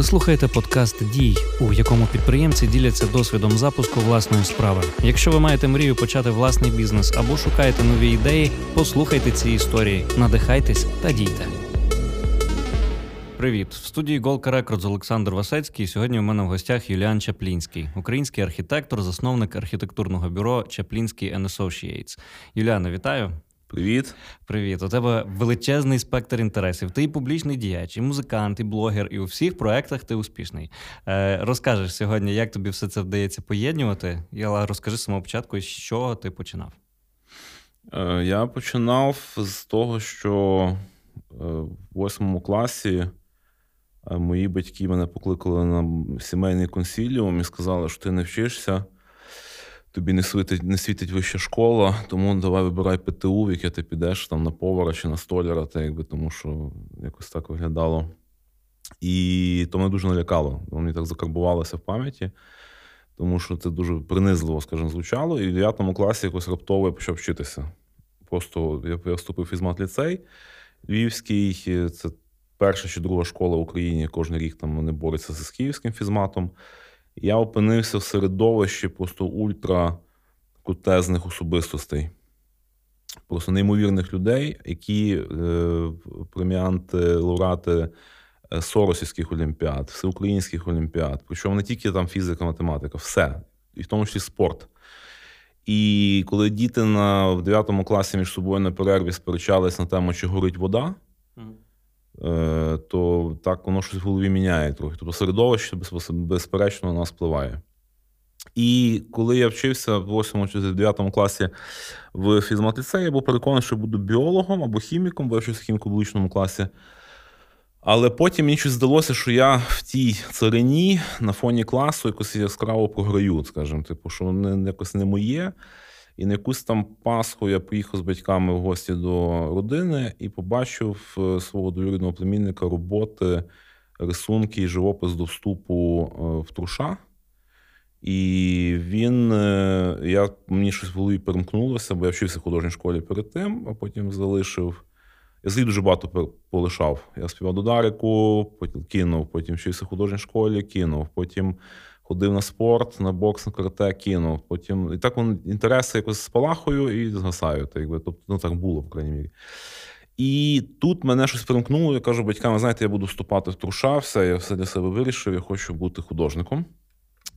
Ви слухаєте подкаст «Дій», у якому підприємці діляться досвідом запуску власної справи. Якщо ви маєте мрію почати власний бізнес або шукаєте нові ідеї, послухайте ці історії, надихайтесь та дійте. Привіт! В студії «Голка Рекордс» Олександр Васецький. Сьогодні у мене в гостях Юліан Чаплінський, український архітектор, засновник архітектурного бюро «Чаплінський Associates». Юліане, вітаю! Привіт. Привіт. У тебе величезний спектр інтересів. Ти і публічний діяч, і музикант, і блогер, і у всіх проєктах ти успішний. Розкажеш сьогодні, як тобі все це вдається поєднувати, але розкажи з самого початку, з чого ти починав. Я починав з того, що в 8 класі мої батьки мене покликали на сімейний консиліум і сказали, що ти не вчишся. Тобі не світить вища школа, тому давай вибирай ПТУ, в яке ти підеш там, на повара чи на столяра, тому що якось так виглядало. І то мене дуже налякало, мені так закарбувалося в пам'яті, тому що це дуже принизливо, скажімо, звучало. І в 9 класі якось раптово я почав вчитися. Просто я вступив в Фізмат-ліцей Львівський, це перша чи друга школа в Україні, кожен рік там вони борються з київським фізматом. Я опинився в середовищі просто ультракрутезних особистостей. Просто неймовірних людей, які преміанти, лауреати Соросівських олімпіад, Всеукраїнських олімпіад. Причому не тільки там фізика, математика, все. І в тому числі спорт. І коли діти в 9 класі між собою на перерві сперечались на тему, чи горить вода, то так воно щось в голові міняє трохи. Тобто середовище, безперечно, на нас впливає. І коли я вчився в 8 чи 9 класі в фізмат-ліцеї, я був переконаний, що буду біологом або хіміком, бо я вчився в хіміко-біологічному класі. Але потім мені щось здалося, що я в тій царині на фоні класу якось яскраво програю, скажімо, що воно якось не моє. І на якусь там Пасху я приїхав з батьками в гості до родини і побачив свого довірного племінника роботи, рисунки і живопис до вступу в Труша. І мені щось в голові перемкнулося, бо я вчився в художній школі перед тим, а потім залишив. Я злі дуже багато полишав. Я співав до Дарику, потім кинув, потім вчився в художній школі, кинув, потім ходив на спорт, на бокс, на карате, кинув. Потім і так інтереси якось спалахую і згасаю. Так було, по крайній мірі. І тут мене щось перемкнуло. Я кажу батькам, знаєте, я буду вступати в Труша, я все для себе вирішив, я хочу бути художником.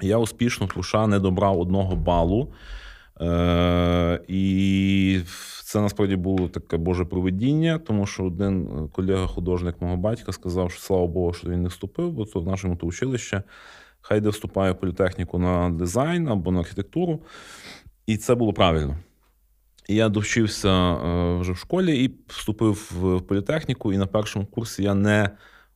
Я успішно в Труша не добрав 1 балу. І це насправді було таке Боже провидіння, тому що один колега-художник мого батька сказав, що слава Богу, що він не вступив, бо це в нашому то училище. Хай де вступає в політехніку на дизайн або на архітектуру. І це було правильно. І я довчився вже в школі і вступив в політехніку. І на першому курсі я не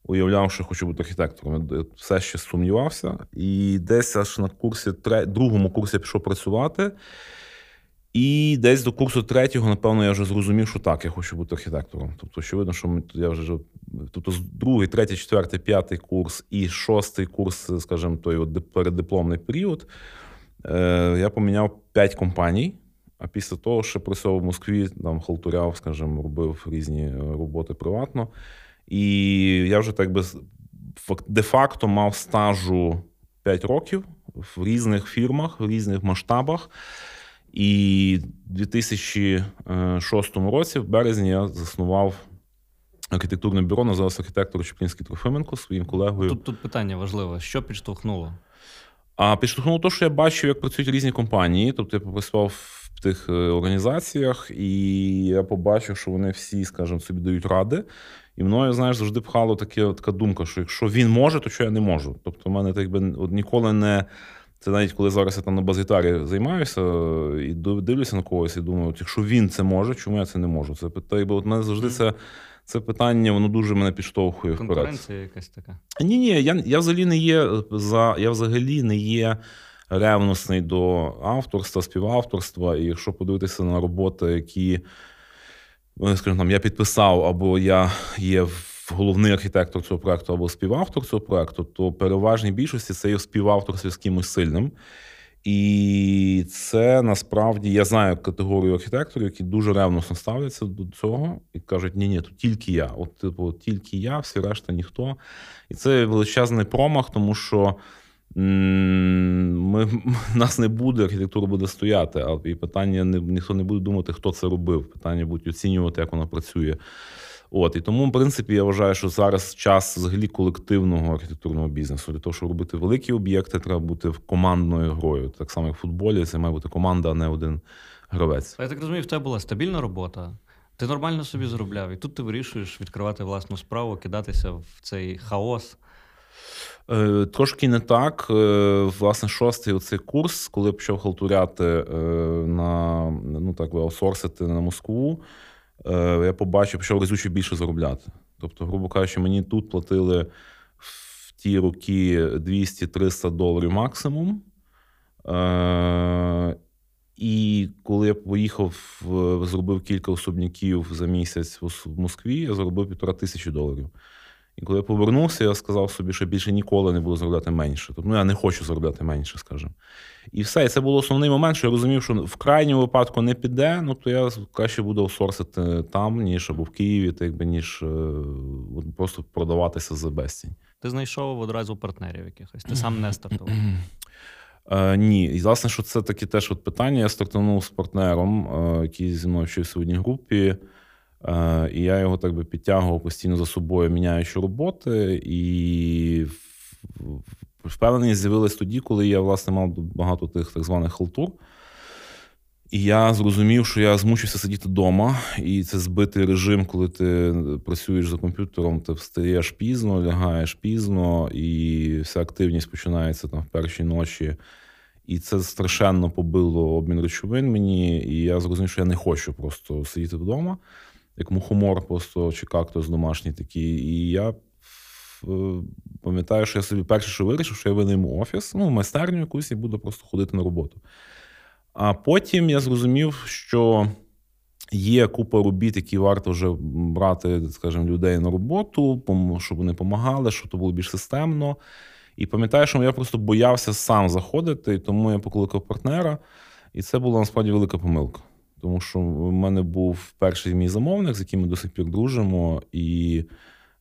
уявляв, що хочу бути архітектором. Я все ще сумнівався. І десь аж на другому курсі я пішов працювати. І десь до курсу 3-го, напевно, я вже зрозумів, що так, я хочу бути архітектором. Тобто, очевидно, що я вже... Тобто, 2-й, 3-й, 4-й, 5-й курс і 6-й курс, скажімо, той от переддипломний період, я поміняв 5 компаній, а після того ще працював в Москві, там халтуряв, скажімо, робив різні роботи приватно. І я вже так би де-факто мав стажу 5 років в різних фірмах, в різних масштабах. І в 2006 році, в березні, я заснував архітектурне бюро, називався архітектор Чаплінський-Трофименко, своїм колегою. Тут питання важливе. Що підштовхнуло? А підштовхнуло те, що я бачив, як працюють різні компанії. Тобто я попрацював в тих організаціях, і я побачив, що вони всі, скажімо, собі дають ради. І мною, знаєш, завжди пхало така думка, що якщо він може, то що я не можу. Тобто в мене так би ніколи не... Це навіть коли зараз я там на бас-гітарі займаюся і дивлюся на когось і думаю, якщо він це може, чому я це не можу? От мене завжди це питання, воно дуже мене підштовхує вперед. Конкуренція якась така? Ні, я взагалі не є ревностний до авторства, співавторства. І якщо подивитися на роботи, які, скажімо, там, я підписав або я є головний архітектор цього проєкту або співавтор цього проєкту, то переважній більшості це є співавторство з кимось сильним. І це насправді, я знаю категорію архітекторів, які дуже ревносно ставляться до цього і кажуть, ні, то тільки я. От, типу, тільки я, всі решта ніхто. І це величезний промах, тому що нас не буде, архітектура буде стояти. І питання, ніхто не буде думати, хто це робив. Питання будуть оцінювати, як вона працює. От, і тому, в принципі, я вважаю, що зараз час взагалі колективного архітектурного бізнесу. Для того, щоб робити великі об'єкти, треба бути командною грою. Так само, як в футболі, це має бути команда, а не один гравець. Я так розумію, в тебе була стабільна робота, ти нормально собі заробляв, і тут ти вирішуєш відкривати власну справу, кидатися в цей хаос. Трошки не так. Власне, шостий оцей курс, коли почав халтуряти, аутсорсити на Москву, я побачив, почав разюче більше заробляти. Тобто, грубо кажучи, мені тут платили в ті роки $200-300 максимум. І коли я поїхав, зробив кілька особняків за місяць в Москві, я заробив $1500. І коли я повернувся, я сказав собі, що більше ніколи не буду заробляти менше. Тобто, я не хочу заробляти менше, скажімо. І все. І це був основний момент, що я розумів, що в крайньому випадку не піде, то я краще буду аутсорсити там, ніж або в Києві, ніж просто продаватися за безцінь. Ти знайшов одразу партнерів якихось? Ти сам не стартував? Ні. І, власне, що це таке теж питання. Я стартував з партнером, який зі мною вчився в одній групі. І я його так би підтягував постійно за собою, міняючи роботи, і впевненість з'явилась тоді, коли я, власне, мав багато тих так званих халтур. І я зрозумів, що я змучився сидіти вдома, і це збитий режим, коли ти працюєш за комп'ютером, ти встаєш пізно, лягаєш пізно, і вся активність починається там в першій ночі. І це страшенно побило обмін речовин мені, і я зрозумів, що я не хочу просто сидіти вдома. Як мухомор просто, чи кактус домашній такий. І я пам'ятаю, що я собі перше, що вирішив, що я винайму офіс, майстерню якусь, і буду просто ходити на роботу. А потім я зрозумів, що є купа робіт, які варто вже брати, скажімо, людей на роботу, щоб вони допомагали, щоб то було більш системно. І пам'ятаю, що я просто боявся сам заходити, і тому я покликав партнера. І це була, насправді, велика помилка. Тому що в мене був перший мій замовник, з яким ми до сих пір дружимо, і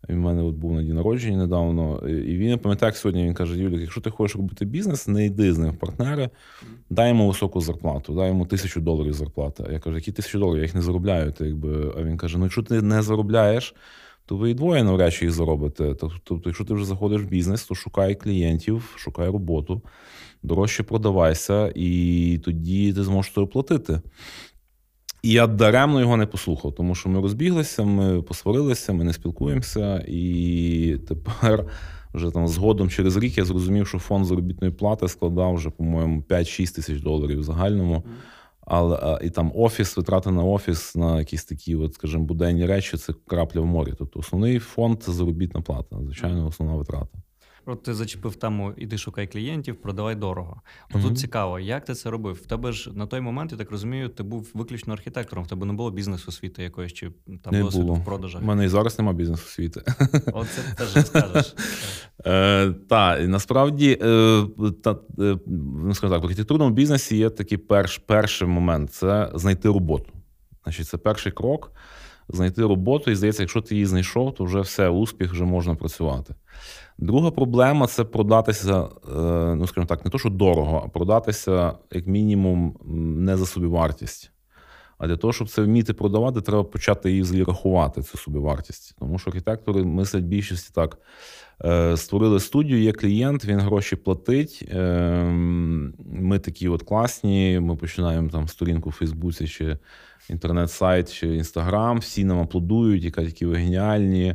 в мене був на дні народження недавно, і він, я пам'ятаю, як сьогодні, він каже: Юлік, якщо ти хочеш робити бізнес, не йди з ним в партнери, дай йому високу зарплату, дай йому $1000 зарплати. А я кажу, які $1000, я їх не заробляю. А він каже, якщо ти не заробляєш, то ви і двоє навряд чи їх заробите. Тобто, якщо ти вже заходиш в бізнес, то шукай клієнтів, шукай роботу, дорожче продавайся, і тоді ти зможеш це оплатити. І я даремно його не послухав, тому що ми розбіглися, ми посварилися, ми не спілкуємося. І тепер вже там згодом через рік я зрозумів, що фонд заробітної плати складав вже, по-моєму, $5-6 тисяч в загальному. Але і там офіс, витрати на офіс, на якісь такі, скажімо, буденні речі, це крапля в морі. Тобто основний фонд – це заробітна плата, звичайно, основна витрата. От ти зачепив тему «Іди шукай клієнтів, продавай дорого». От тут цікаво, як ти це робив? В тебе ж на той момент, я так розумію, ти був виключно архітектором, в тебе не було бізнес-освіти якоїсь, чи там досвіду в продажах? У мене і зараз немає бізнес-освіти. Оце ти теж розкажеш. Так, насправді, в архітектурному бізнесі є такий перший момент – це знайти роботу. Значить, це перший крок – знайти роботу, і, здається, якщо ти її знайшов, то вже все, успіх, вже можна працювати. Друга проблема – це продатися, не то, що дорого, а продатися, як мінімум, не за собівартість. А для того, щоб це вміти продавати, треба почати її взагалі рахувати, цю собівартість. Тому що архітектори мислять більшості так. Створили студію, є клієнт, він гроші платить, ми такі от класні, ми починаємо там сторінку в Фейсбуці, чи інтернет-сайт, чи Інстаграм, всі нам аплодують, які ви геніальні.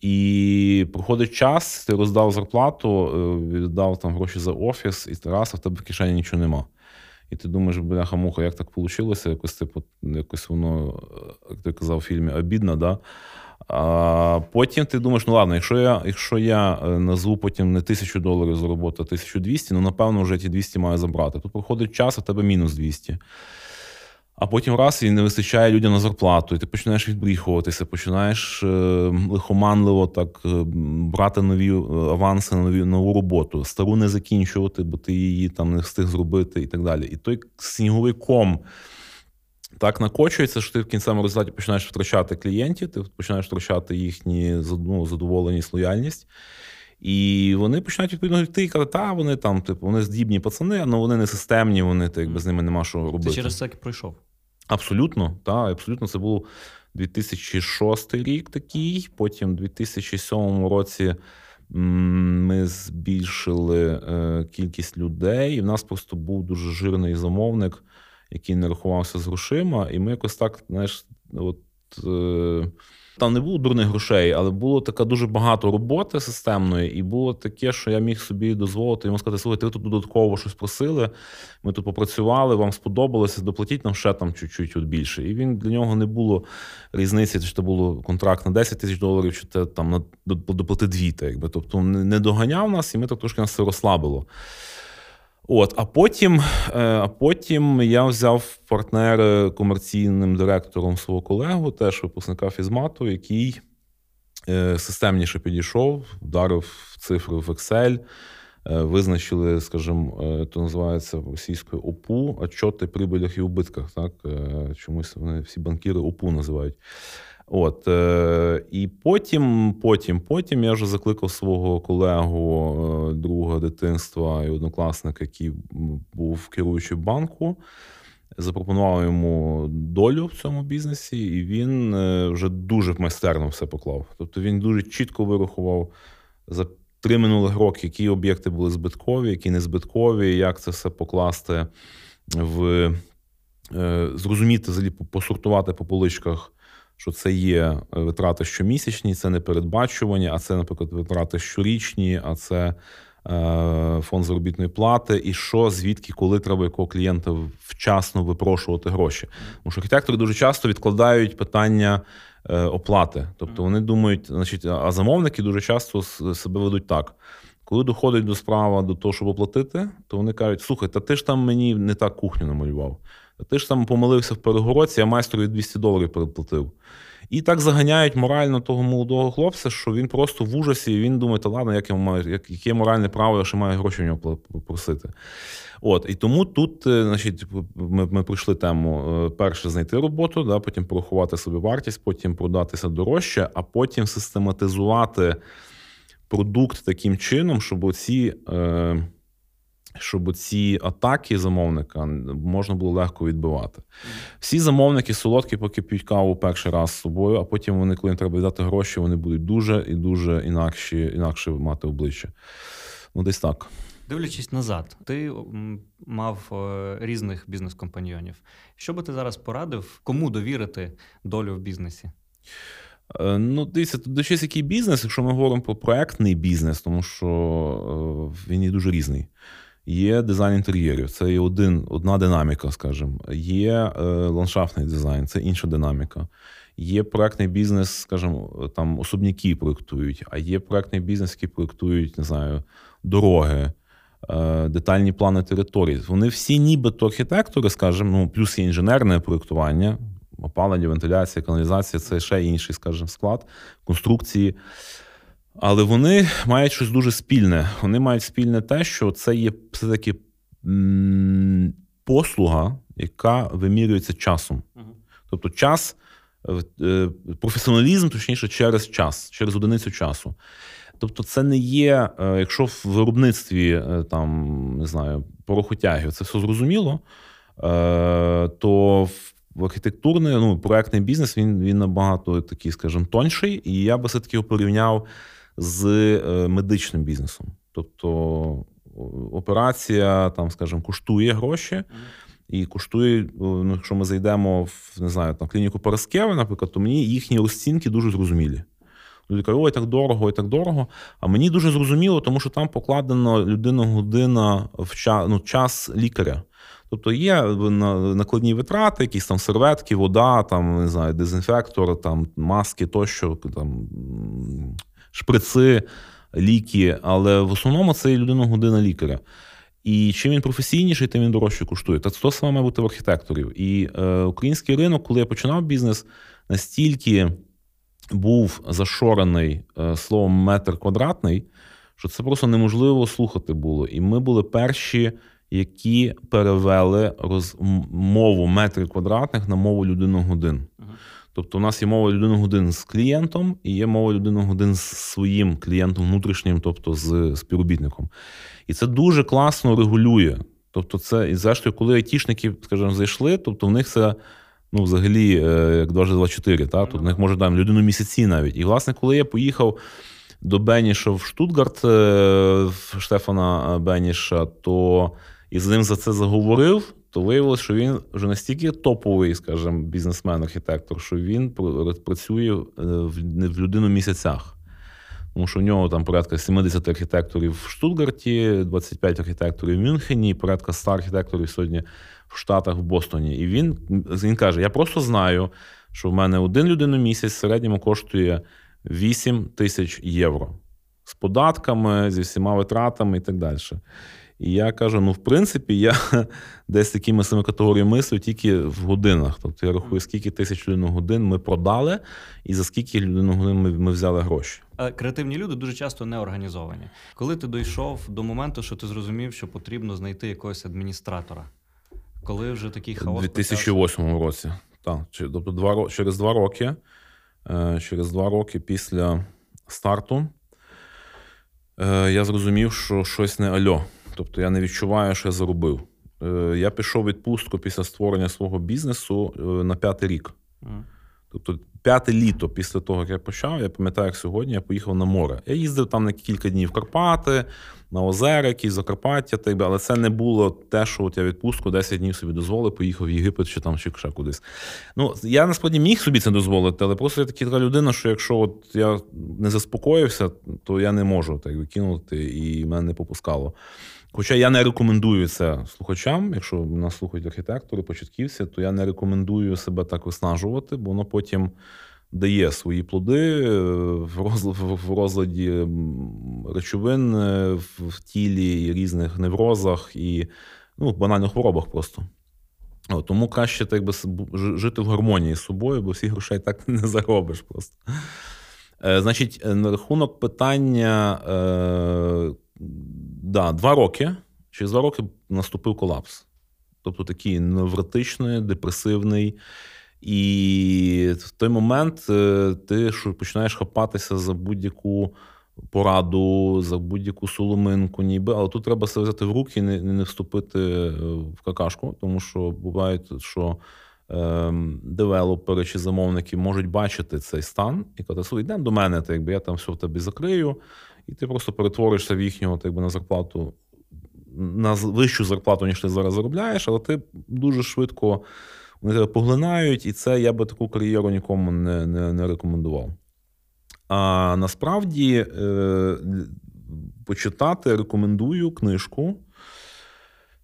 І проходить час, ти роздав зарплату, віддав там гроші за офіс, і раз, а в тебе в кишені нічого нема. І ти думаєш, бляха-муха, як так вийшло? Якось воно, як ти казав у фільмі, обідно, да? А потім ти думаєш, якщо я назву потім не $1000 за роботу, а $1200, напевно, вже ті $200 маю забрати. Тут проходить час, а в тебе мінус $200. А потім раз і не вистачає людям на зарплату, і ти починаєш відбріхуватися, починаєш лихоманливо так брати нові аванси на нову роботу, стару не закінчувати, бо ти її там не встиг зробити і так далі. І той сніговий ком так накочується, що ти в кінцевому результаті починаєш втрачати клієнтів, ти починаєш втрачати їхню задоволеність, лояльність. І вони починають відповідно йти і казати, та вони там, типу, вони здібні пацани, але вони не системні, вони так якби з ними нема що робити. Ти через це пройшов? Абсолютно, так, абсолютно. Це був 2006 рік такий, потім у 2007 році ми збільшили кількість людей, і в нас просто був дуже жирний замовник, який не рахувався з грошима, і ми якось так, знаєш, от... Там не було дурних грошей, але було така дуже багато роботи системної, і було таке, що я міг собі дозволити йому сказати, слухайте, ви тут додатково щось просили, ми тут попрацювали, вам сподобалося, доплатіть нам ще там чуть-чуть більше. І він для нього не було різниці, чи це було контракт на $10,000, чи це там на доплати 2, якби. Тобто не доганяв нас, і ми так трошки нас це розслабило. От, а потім я взяв партнера комерційним директором свого колегу, теж випускника фізмату, який системніше підійшов, вдарив цифри в Excel, визначили, скажімо, то називається російською ОПУ, отчоти прибилях і убитках, так, чомусь вони всі банкіри ОПУ називають. От, і потім я вже закликав свого колегу, друга дитинства і однокласника, який був керуючий банку, запропонував йому долю в цьому бізнесі, і він вже дуже майстерно все поклав. Тобто він дуже чітко вирахував за 3 минулих роки, які об'єкти були збиткові, які не збиткові, як це все покласти, в зрозуміти, взагалі посортувати по поличках, що це є витрати щомісячні, це не передбачувані, а це, наприклад, витрати щорічні, а це фонд заробітної плати, і що, звідки, коли треба якого клієнта вчасно випрошувати гроші. Тому що архітектори дуже часто відкладають питання оплати. Тобто вони думають, значить, а замовники дуже часто себе ведуть так. Коли доходить до справа до того, щоб оплатити, то вони кажуть, слухай, та ти ж там мені не так кухню намалював. Ти ж там помилився в перегородці, а майстеру $200 переплатив. І так заганяють морально того молодого хлопця, що він просто в ужасі, і він думає, та ладно, як я маю, яке моральне право, я ще маю гроші в нього просити. От, і тому тут, значить, ми пройшли тему перше знайти роботу, да, потім порахувати собі вартість, потім продатися дорожче, а потім систематизувати продукт таким чином, щоб ці атаки замовника можна було легко відбивати. Всі замовники солодкі, поки п'ють каву перший раз з собою, а потім вони, коли їм треба віддати гроші, вони будуть дуже і дуже інакше мати обличчя. Ну, десь так. Дивлячись назад, ти мав різних бізнес-компаньйонів. Що би ти зараз порадив? Кому довірити долю в бізнесі? Ну, дивіться, тут десь який бізнес, якщо ми говоримо про проектний бізнес, тому що він є дуже різний. Є дизайн інтер'єрів, це є одна динаміка, скажімо. Є ландшафтний дизайн, це інша динаміка. Є проектний бізнес, скажімо, там особняки проєктують, а є проектний бізнес, який проєктують, не знаю, дороги, детальні плани територій. Вони всі нібито архітектори, скажімо, ну, плюс є інженерне проєктування, опалення, вентиляція, каналізація, це ще інший, скажімо, склад, конструкції. Але вони мають щось дуже спільне. Вони мають спільне те, що це є все-таки послуга, яка вимірюється часом. Тобто час, професіоналізм, точніше, через час, через одиницю часу. Тобто це не є, якщо в виробництві, там, не знаю, порохотягів, це все зрозуміло, то в архітектурний, ну, проектний бізнес, він набагато такий, скажімо, тонший, і я би все-таки його порівняв з медичним бізнесом. Тобто операція, там, скажімо, коштує гроші, і коштує, ну, якщо ми зайдемо в, не знаю, там, клініку Параскеви, наприклад, то мені їхні розцінки дуже зрозумілі. Люди кажуть, ой, так дорого. А мені дуже зрозуміло, тому що там покладено людина-година в час, ну, час лікаря. Тобто є накладні витрати, якісь там серветки, вода, там, не знаю, дезінфектор, там, маски тощо, там, шприци, ліки, але в основному це людина-година лікаря. І чим він професійніший, тим він дорожче коштує. Та то саме має бути в архітекторів. І український ринок, коли я починав бізнес, настільки був зашорений словом метр квадратний, що це просто неможливо слухати було. І ми були перші, які перевели мову метрів квадратних на мову людину-годин. Тобто у нас є мова людину-годин з клієнтом і є мова людину-годин з своїм клієнтом внутрішнім, тобто з співробітником. І це дуже класно регулює. Тобто це, і зрештою, коли айтішники, скажімо, зайшли, тобто в них це, ну, взагалі, як 2-2-4, так? Тобто в них може там людину місяці навіть. І, власне, коли я поїхав до Беніша в Штутгарт, Штефана Беніша, то і з ним за це заговорив, то виявилось, що він вже настільки топовий, скажімо, бізнесмен-архітектор, що він працює в людину-місяцях. Тому що в нього там порядка 70 архітекторів в Штутгарті, 25 архітекторів в Мюнхені, порядка 100 архітекторів сьогодні в Штатах, в Бостоні. І він каже, я просто знаю, що в мене один людину-місяць в середньому коштує 8 тисяч євро. З податками, зі всіма витратами і так далі. І я кажу, ну, в принципі, я десь такими самими категоріями мислю тільки в годинах. Тобто я рахую, скільки тисяч людин-годин ми продали і за скільки людин-годин ми взяли гроші. Креативні люди дуже часто не організовані. Коли ти дійшов до моменту, що ти зрозумів, що потрібно знайти якогось адміністратора? Коли вже такий хаос? У 2008 році. Так. Тобто через два роки після старту я зрозумів, що щось не альо. Тобто я не відчуваю, що я заробив. Я пішов у відпустку після створення свого бізнесу на 5-й рік. Тобто 5-те літо після того, як я почав, я пам'ятаю, як сьогодні, я поїхав на море. Я їздив там на кілька днів в Карпати, на озера, якісь Закарпаття, але це не було те, що от я відпустку 10 днів собі дозволив, поїхав в Єгипет чи там ще кудись. Ну, я насправді міг собі це дозволити, але просто я така людина, що якщо от я не заспокоївся, то я не можу так викинути, і мене не попускало. Хоча я не рекомендую це слухачам, якщо нас слухають архітектори, початківці, то я не рекомендую себе так виснажувати, бо воно потім дає свої плоди в розладі речовин в тілі і різних неврозах і, ну, в банальних хворобах просто. Тому краще так би жити в гармонії з собою, бо всіх грошей так не заробиш просто. Значить, на рахунок питання, через два роки наступив колапс. Тобто такий невротичний, депресивний. І в той момент ти починаєш хапатися за будь-яку пораду, за будь-яку соломинку, ніби. Але тут треба себе взяти в руки і не вступити в какашку, тому що буває, що девелопери чи замовники можуть бачити цей стан і казати, слухай, йдемо до мене, так якби я там все в тобі закрию, і ти просто перетворишся в їхнього, так би, на зарплату, на вищу зарплату, ніж ти зараз заробляєш, але ти дуже швидко вони тебе поглинають, і це я би таку кар'єру нікому не рекомендував. А насправді почитати рекомендую книжку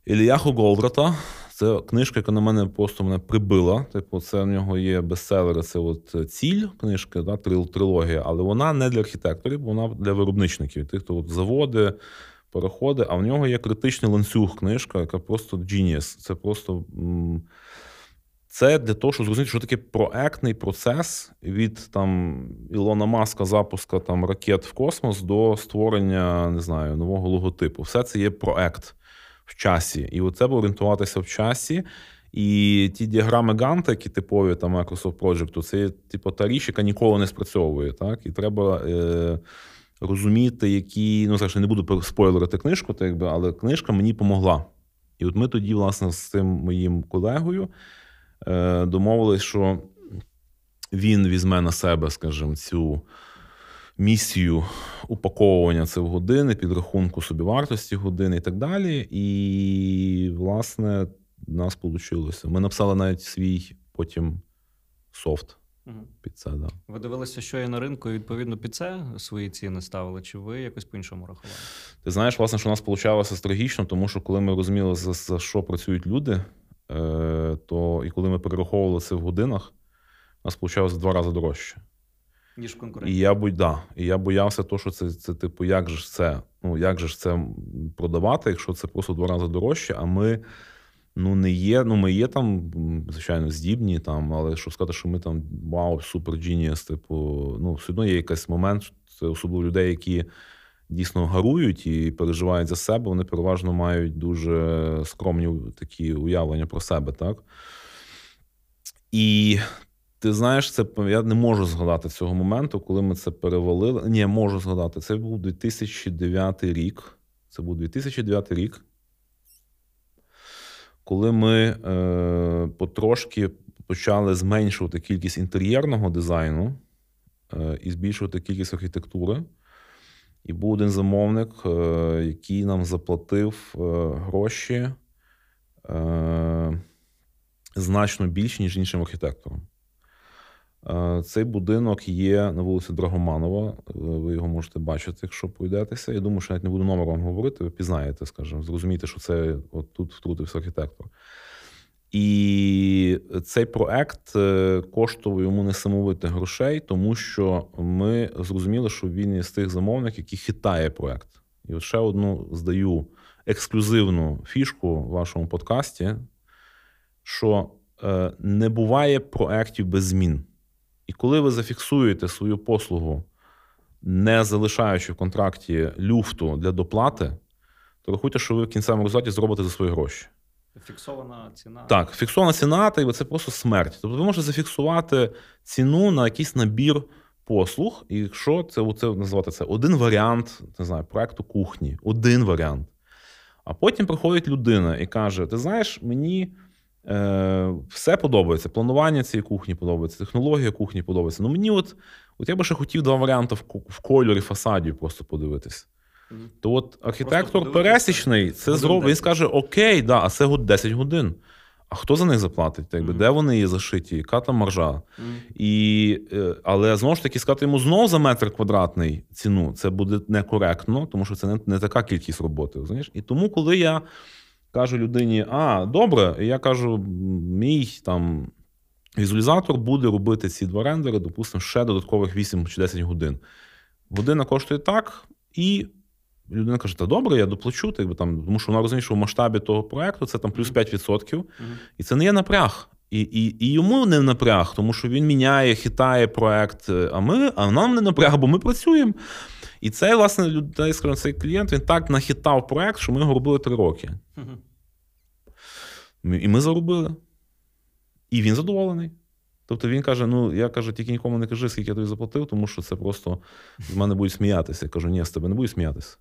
Іліяху Голдрата. Це книжка, яка на мене просто мене прибила. Типу, це в нього є бестселери, це от ціль книжки, да, трилогія, але вона не для архітекторів, вона для виробничників, тих, хто от заводи, переходи. А в нього є критичний ланцюг книжка, яка просто genius. Це просто це для того, щоб зрозуміти, що таке проектний процес від там Ілона Маска, запуска там ракет в космос до створення, не знаю, нового логотипу. Все це є проект в часі. І от треба орієнтуватися в часі. І ті діаграми Ганта, які типові там Microsoft Project, це типу та річ, яка ніколи не спрацьовує, так? І треба розуміти, які, ну, зараз не буду спойлерити книжку, так якби, але книжка мені помогла. І от ми тоді, власне, з цим моїм колегою домовились, що він візьме на себе, скажімо, цю місію упаковування це в години, підрахунку собівартості години і так далі. І, власне, в нас вийшло. Ми написали навіть свій потім софт під це. Да. Ви дивилися, що є на ринку, і відповідно під це свої ціни ставили? Чи ви якось по-іншому рахували? Ти знаєш, власне, що у нас вийшло трагічно, тому що коли ми розуміли, за що працюють люди, то і коли ми перераховували це в годинах, у нас вийшло в 2 рази дорожче. Ніж конкурент. І я боявся того, що це типу, як же це Ну, як же ж це продавати, якщо це просто 2 рази дорожче, а ми, ну, не є, ну, ми є там, звичайно, здібні, там, але щоб сказати, що ми там, вау, супер джініс, типу, ну, все одно є якийсь момент, це особливо людей, які дійсно гарують і переживають за себе, вони переважно мають дуже скромні такі уявлення про себе, так? І ти знаєш, це я не можу згадати цього моменту, коли ми це перевалили. Ні, можу згадати. Це був 2009 рік. Це був 2009 рік, коли ми потрошки почали зменшувати кількість інтер'єрного дизайну і збільшувати кількість архітектури. І був один замовник, який нам заплатив гроші значно більше, ніж іншим архітекторам. Цей будинок є на вулиці Драгоманова, ви його можете бачити, якщо пройдетеся. Я думаю, що навіть не буду номером говорити, ви пізнаєте, скажімо, зрозумієте, що це от тут втрутився архітектор. І цей проект коштував йому несамовитих грошей, тому що ми зрозуміли, що він із тих замовників, який хитає проект. І от ще одну здаю ексклюзивну фішку в вашому подкасті, що не буває проектів без змін. І коли ви зафіксуєте свою послугу, не залишаючи в контракті люфту для доплати, то рахуйте, що ви в кінцевому результаті зробите за свої гроші. Фіксована ціна. Так, фіксована ціна, та це просто смерть. Тобто ви можете зафіксувати ціну на якийсь набір послуг, і якщо це називати це один варіант, не знаю, проекту кухні, один варіант. А потім приходить людина і каже, ти знаєш, мені все подобається, планування цієї кухні подобається, технологія кухні подобається. Ну мені от я би ще хотів 2 варіанти в кольорі фасадів просто подивитись. То от архітектор пересічний це зробить, він скаже, окей, да, а це 10 годин. А хто за них заплатить? Так би, де вони є зашиті, яка там маржа? Але знову ж таки, сказати йому знову за метр квадратний ціну, це буде некоректно, тому що це не така кількість роботи. Розумієш? І тому, коли я кажу людині, а, добре, я кажу, мій там візуалізатор буде робити ці 2 рендери, допустимо, ще додаткових 8 чи 10 годин. Година коштує так, і людина каже, та добре, я доплачу, так би, там, тому що вона розуміє, що в масштабі того проєкту це там плюс 5%, і це не є напряг. І йому не напряг, тому що він міняє, хитає проєкт, а нам не напряг, бо ми працюємо. І цей, власне, людей, скажімо, цей клієнт, він так нахитав проєкт, що ми його робили 3 роки. І ми заробили. І він задоволений. Тобто він каже, ну, я кажу, тільки нікому не кажи, скільки я тобі заплатив, тому що це просто з мене будуть сміятися. Я кажу, ні, з тебе не будуть сміятися.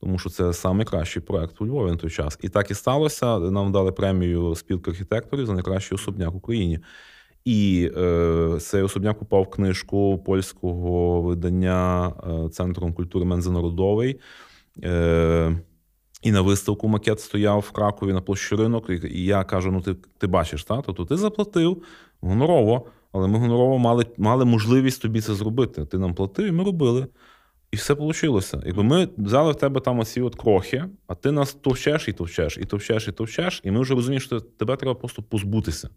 Тому що це найкращий проєкт у Львові на той час. І так і сталося. Нам дали премію спілки архітекторів за найкращий особняк в Україні. І цей особняк попав в книжку польського видання Центром культури Міжнародової. І на виставку макет стояв в Кракові на площі Ринок. І я кажу, ну ти бачиш, та? Тобто ти заплатив гонорово, але ми гонорово мали можливість тобі це зробити. Ти нам платив, і ми робили. І все вийшло. Якби ми взяли в тебе там оці от крохи, а ти нас товчеш і товчеш, і товчеш, і товчеш, і ми вже розуміємо, що тебе треба просто позбутися.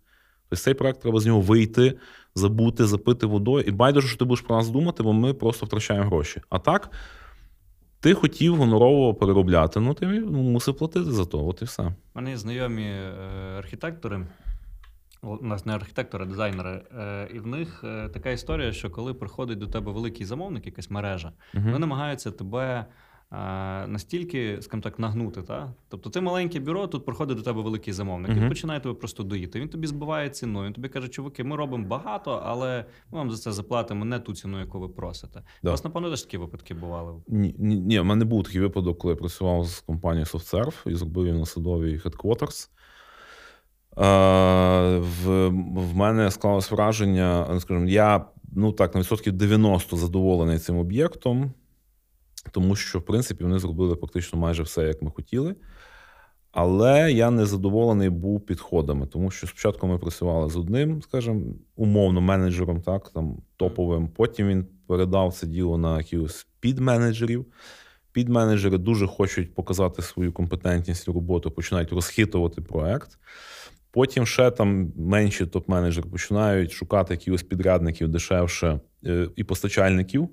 Тобто цей проект треба з нього вийти, забути, запити водою. І байдуже, що ти будеш про нас думати, бо ми просто втрачаємо гроші. А так, ти хотів гонорово переробляти, ну ти мусив платити за то, от і все. У мене є знайомі архітектори, у нас не архітектори, а дизайнери. І в них така історія, що коли приходить до тебе великий замовник, якась мережа, вони намагаються тебе настільки, скажімо так, нагнути. Та? Тобто ти маленьке бюро, тут приходить до тебе великий замовник, він починає тебе просто доїти. Він тобі збиває ціну, він тобі каже, чуваки, ми робимо багато, але ми вам за це заплатимо не ту ціну, яку ви просите. Да. У вас, напевно, теж такі випадки бували? Ні, в мене був такий випадок, коли я працював з компанією SoftServe і зробив їм на Садовій headquarters. В мене склалось враження, скажімо, я, ну так, на 90% задоволений цим об'єктом, тому що, в принципі, вони зробили практично майже все, як ми хотіли. Але я не задоволений був підходами, тому що спочатку ми працювали з одним, скажімо, умовно менеджером, так, там, топовим. Потім він передав це діло на якихось підменеджерів. Підменеджери дуже хочуть показати свою компетентність і роботу, починають розхитувати проект. Потім ще там менші топ-менеджери починають шукати якихось підрядників дешевше і постачальників.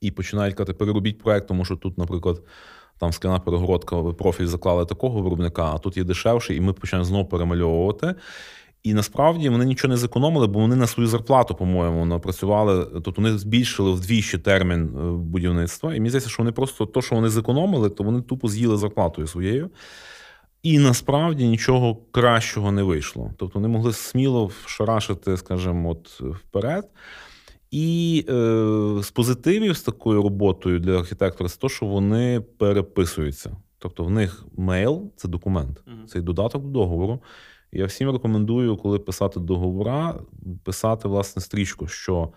і починають казати, переробіть проект, тому що тут, наприклад, там скляна перегородка, профіль заклали такого виробника, а тут є дешевший, і ми починаємо знову перемальовувати. І насправді вони нічого не зекономили, бо вони на свою зарплату, по-моєму, напрацювали. Тобто вони збільшили вдвічі термін будівництва. І мені здається, що вони просто те, що вони зекономили, то вони тупо з'їли зарплатою своєю. І насправді нічого кращого не вийшло. Тобто вони могли сміло шарашити, скажімо, от вперед. І з позитивів, з такою роботою для архітектора, це те, що вони переписуються. Тобто в них мейл – це документ, це додаток до договору. Я всім рекомендую, коли писати договори, писати, власне, стрічку, що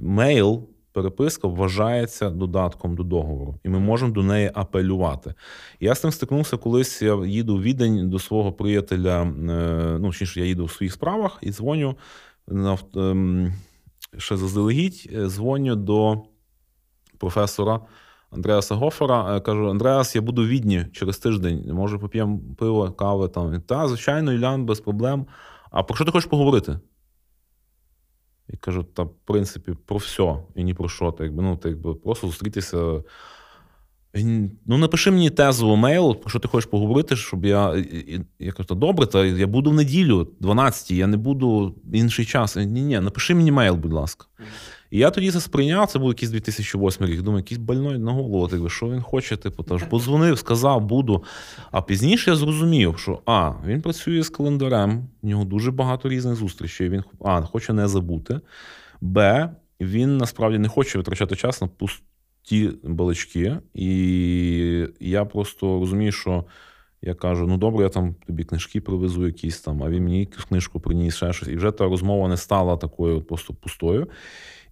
мейл, переписка вважається додатком до договору. І ми можемо до неї апелювати. Я з тим стикнувся колись, я їду в Відень до свого приятеля, ну, чи я їду в своїх справах і дзвоню, ще заздалегідь, дзвоню до професора Андреаса Гофера, кажу: Андреас, я буду в Відні через тиждень, може поп'ємо пиво, кави там. Та, звичайно, Юлян, без проблем. А про що ти хочеш поговорити? І кажу, та, в принципі, про все і ні про що. Та, якби, ну, та, якби, просто зустрітися. Ну, напиши мені тезу в мейл, про що ти хочеш поговорити, щоб я... Я кажу, та, добре, та, я буду в неділю, 12-й, я не буду інший час. Ні, напиши мені мейл, будь ласка. І я тоді це сприйняв, це був якийсь 2008 рік, думаю, якийсь больной на голову, так би, що він хоче, типу, та ж подзвонив, сказав, буду. А пізніше я зрозумів, що він працює з календарем, в нього дуже багато різних зустрічей, він хоче не забути, він насправді не хоче витрачати час на пусті балачки, і я просто розумію, що я кажу, ну добре, я там тобі книжки привезу якісь там, а він мені книжку приніс, ще щось, і вже та розмова не стала такою просто пустою.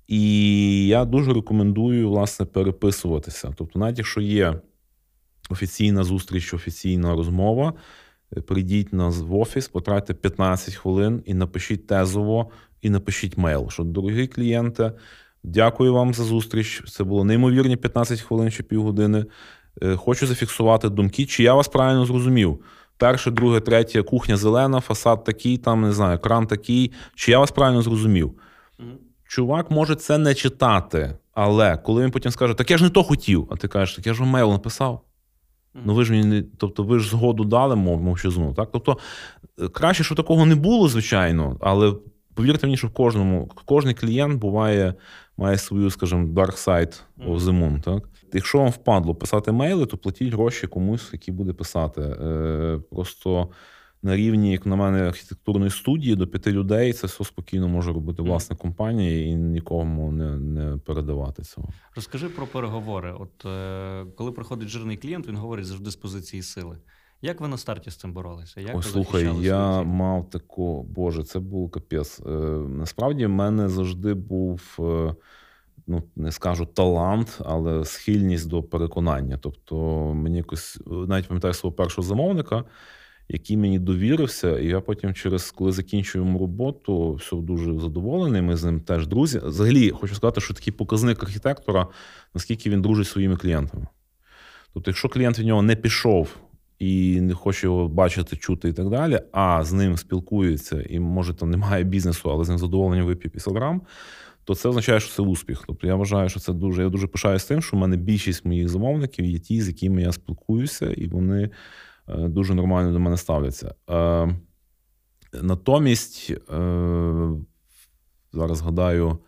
І я дуже рекомендую, власне, переписуватися. Тобто, навіть якщо є офіційна зустріч, офіційна розмова, прийдіть в офіс, потратьте 15 хвилин і напишіть тезово, і напишіть мейл, що, дорогі клієнти, дякую вам за зустріч, це було неймовірні 15 хвилин чи півгодини, хочу зафіксувати думки, чи я вас правильно зрозумів. Перше, друге, третє, кухня зелена, фасад такий, там, не знаю, кран такий, чи я вас правильно зрозумів. Чувак може це не читати, але коли він потім скаже, так я ж не то хотів, а ти кажеш, так я ж вам мейл написав. Ну ви ж мені, тобто ви ж згоду дали мовчазну, так? Тобто краще, щоб такого не було, звичайно, але повірте мені, що в кожному, кожен клієнт буває, має свою, скажімо, dark side of the moon, так? Якщо вам впадло писати мейли, то платіть гроші комусь, який буде писати. Просто... На рівні, як на мене, архітектурної студії до 5 людей це все спокійно може робити власна компанія і нікому не передавати цього. Розкажи про переговори. От коли приходить жирний клієнт, він говорить завжди з позиції сили. Як ви на старті з цим боролися? Як я мав таку, боже, це був капець. Насправді, в мене завжди був, ну не скажу талант, але схильність до переконання. Тобто мені якось, навіть пам'ятаю свого першого замовника, який мені довірився, і я потім через, коли закінчуємо роботу, все дуже задоволений, ми з ним теж друзі. Взагалі, хочу сказати, що такий показник архітектора, наскільки він дружить зі своїми клієнтами. Тобто, якщо клієнт від нього не пішов і не хоче його бачити, чути і так далі, а з ним спілкується і, може, там немає бізнесу, але з ним задоволення вип'є 50 грам, то це означає, що це успіх. Тобто, я вважаю, що це дуже, я дуже пишаюся тим, що в мене більшість моїх замовників є ті, з якими я спілкуюся, і вони дуже нормально до мене ставляться. Натомість, зараз гадаю,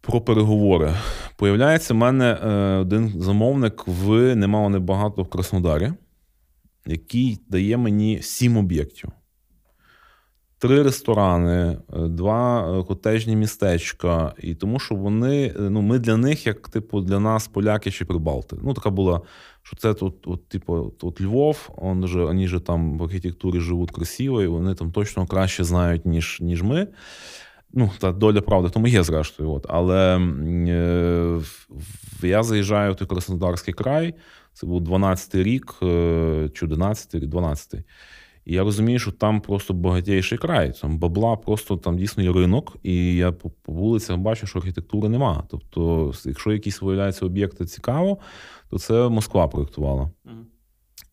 про переговори. Появляється в мене один замовник в немало небагато в Краснодарі, який дає мені 7 об'єктів. 3 ресторани, 2 котежні містечка. І тому, що вони, ну, ми для них, як, типу, для нас поляки чи прибалти. Ну, така була, що це тут, от, типу, от Львов, вони же там в архітектурі живуть красиво, і вони там точно краще знають, ніж ми. Ну, та доля правди в тому є, зрештою. От. Але я заїжджаю в той Краснодарський край, це був 12-й рік, чи 11-й, 12-й. І я розумію, що там просто багатійший край, там бабла, просто там дійсно є ринок, і я по вулицях бачу, що архітектури нема. Тобто, якщо якісь виявляються об'єкти цікаво, то це Москва проєктувала.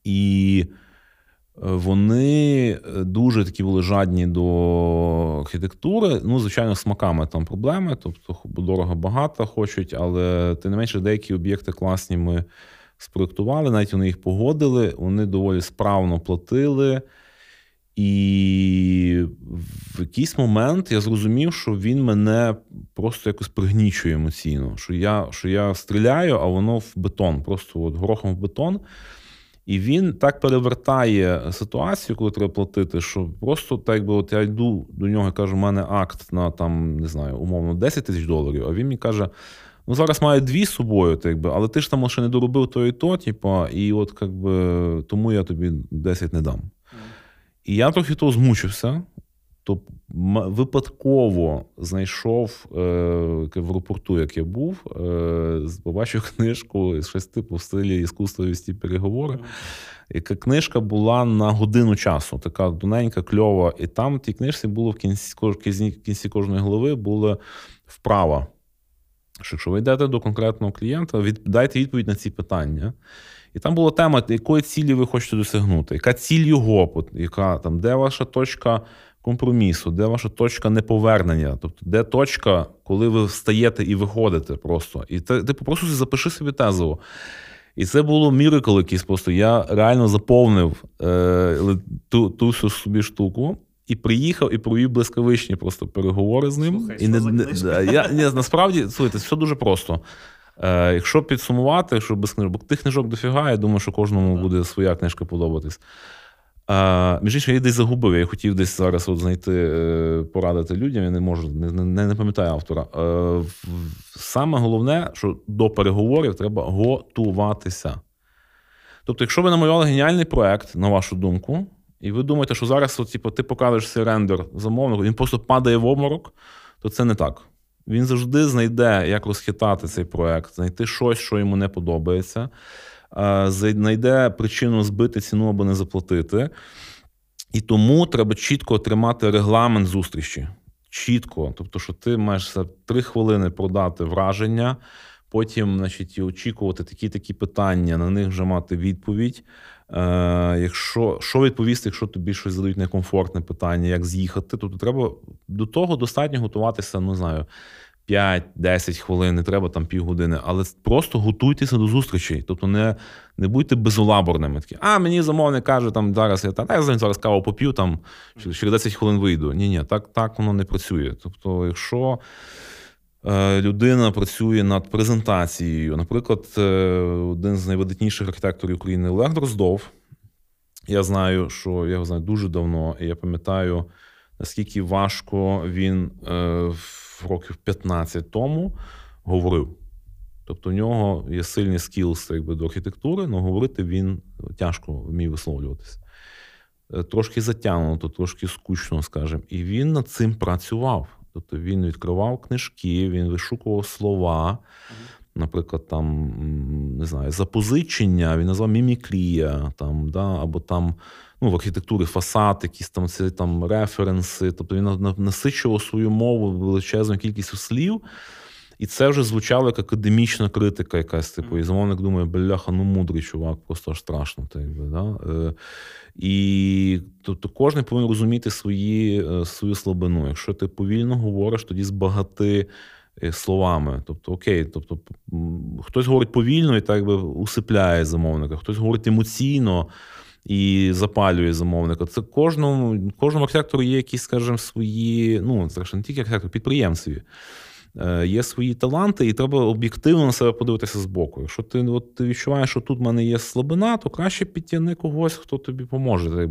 І Вони дуже такі були жадні до архітектури. Ну, звичайно, з смаками там проблеми. Тобто, дорого багато хочуть, але тим не менше деякі об'єкти класні ми спроєктували, навіть вони їх погодили, вони доволі справно платили. І в якийсь момент я зрозумів, що він мене просто якось пригнічує емоційно. Що я стріляю, а воно в бетон, просто от горохом в бетон. І він так перевертає ситуацію, коли треба платити, що просто так, якби от я йду до нього і кажу, у мене акт на там, не знаю, умовно, $10 000, а він мені каже, ну зараз маю 2 з собою, так, якби, але ти ж там ще не доробив то і то, типу, і от якби, тому я тобі 10 не дам. І я трохи того змучився, то випадково знайшов в аеропорту, як я був, побачив книжку з 6 в стилі «Іскусство вести переговори», яка книжка була на годину часу, така тоненька, кльова, і там в тій книжці було в кінці кожної глави була вправа, що якщо ви йдете до конкретного клієнта, дайте відповідь на ці питання. І там була тема, якої цілі ви хочете досягнути, яка ціль його, яка там, де ваша точка компромісу, де ваша точка неповернення, тобто де точка, коли ви встаєте і виходите просто. І ти просто запиши собі тезово. І це було міракл якийсь просто. Я реально заповнив ту всю собі штуку. І приїхав, і провів блискавичні просто переговори з ним. Слухай, і насправді, слухайте, все дуже просто. Якщо підсумувати, якщо без книжок, бо тих книжок дофіга, я думаю, що кожному буде своя книжка подобатись. Між іншим, я її десь загубив, я хотів десь зараз от знайти, порадити людям, я не можу, не пам'ятаю автора. Саме головне, що до переговорів треба готуватися. Тобто, якщо ви намалювали геніальний проект, на вашу думку, і ви думаєте, що зараз от, типу, ти покажеш цей рендер замовнику, він просто падає в обморок, то це не так. Він завжди знайде, як розхитати цей проект, знайти щось, що йому не подобається, знайде причину збити ціну або не заплатити. І тому треба чітко тримати регламент зустрічі. Чітко. Тобто, що ти маєш за 3 хвилини продати враження, потім, значить, очікувати такі-такі питання, на них вже мати відповідь. Що відповісти, якщо тобі щось задають некомфортне питання, як з'їхати, тобто треба до того достатньо готуватися, ну, не знаю, 5-10 хвилин, не треба там півгодини, але просто готуйтеся до зустрічей, тобто не будьте безолаборними. Такі, мені замовник каже, там, зараз я зараз каву поп'ю, там, через 10 хвилин вийду. Ні, так воно не працює. Тобто, якщо людина працює над презентацією. Наприклад, один з найвидатніших архітекторів України Олег Дроздов. Я знаю, що я його знаю дуже давно, і я пам'ятаю, наскільки важко він років 15 тому говорив. Тобто у нього є сильні скілси, якби, до архітектури, але говорити він тяжко вмів висловлюватися. Трошки затягнуто, трошки скучно, скажімо. І він над цим працював. Тобто він відкривав книжки, він вишукував слова, наприклад, там, не знаю, запозичення, він назвав мімікрія, там, да, або там, ну, в архітектурі фасад, якісь там, ці, там референси, тобто він насичував свою мову величезною кількістю слів, і це вже звучало як академічна критика якась, типу, і замовник думає, бляха, ну мудрий чувак, просто аж страшно. Так, якби, да? І тобто кожен повинен розуміти свою слабину. Якщо ти повільно говориш, тоді збагати словами. Тобто, окей, тобто, хтось говорить повільно і так якби усипляє замовника, хтось говорить емоційно і запалює замовника. Це кожному архітектору є якісь, скажімо, свої, ну, це не тільки архітектор, підприємцеві. Є свої таланти, і треба об'єктивно на себе подивитися збоку. Якщо ти відчуваєш, що тут в мене є слабина, то краще підтягни когось, хто тобі поможе.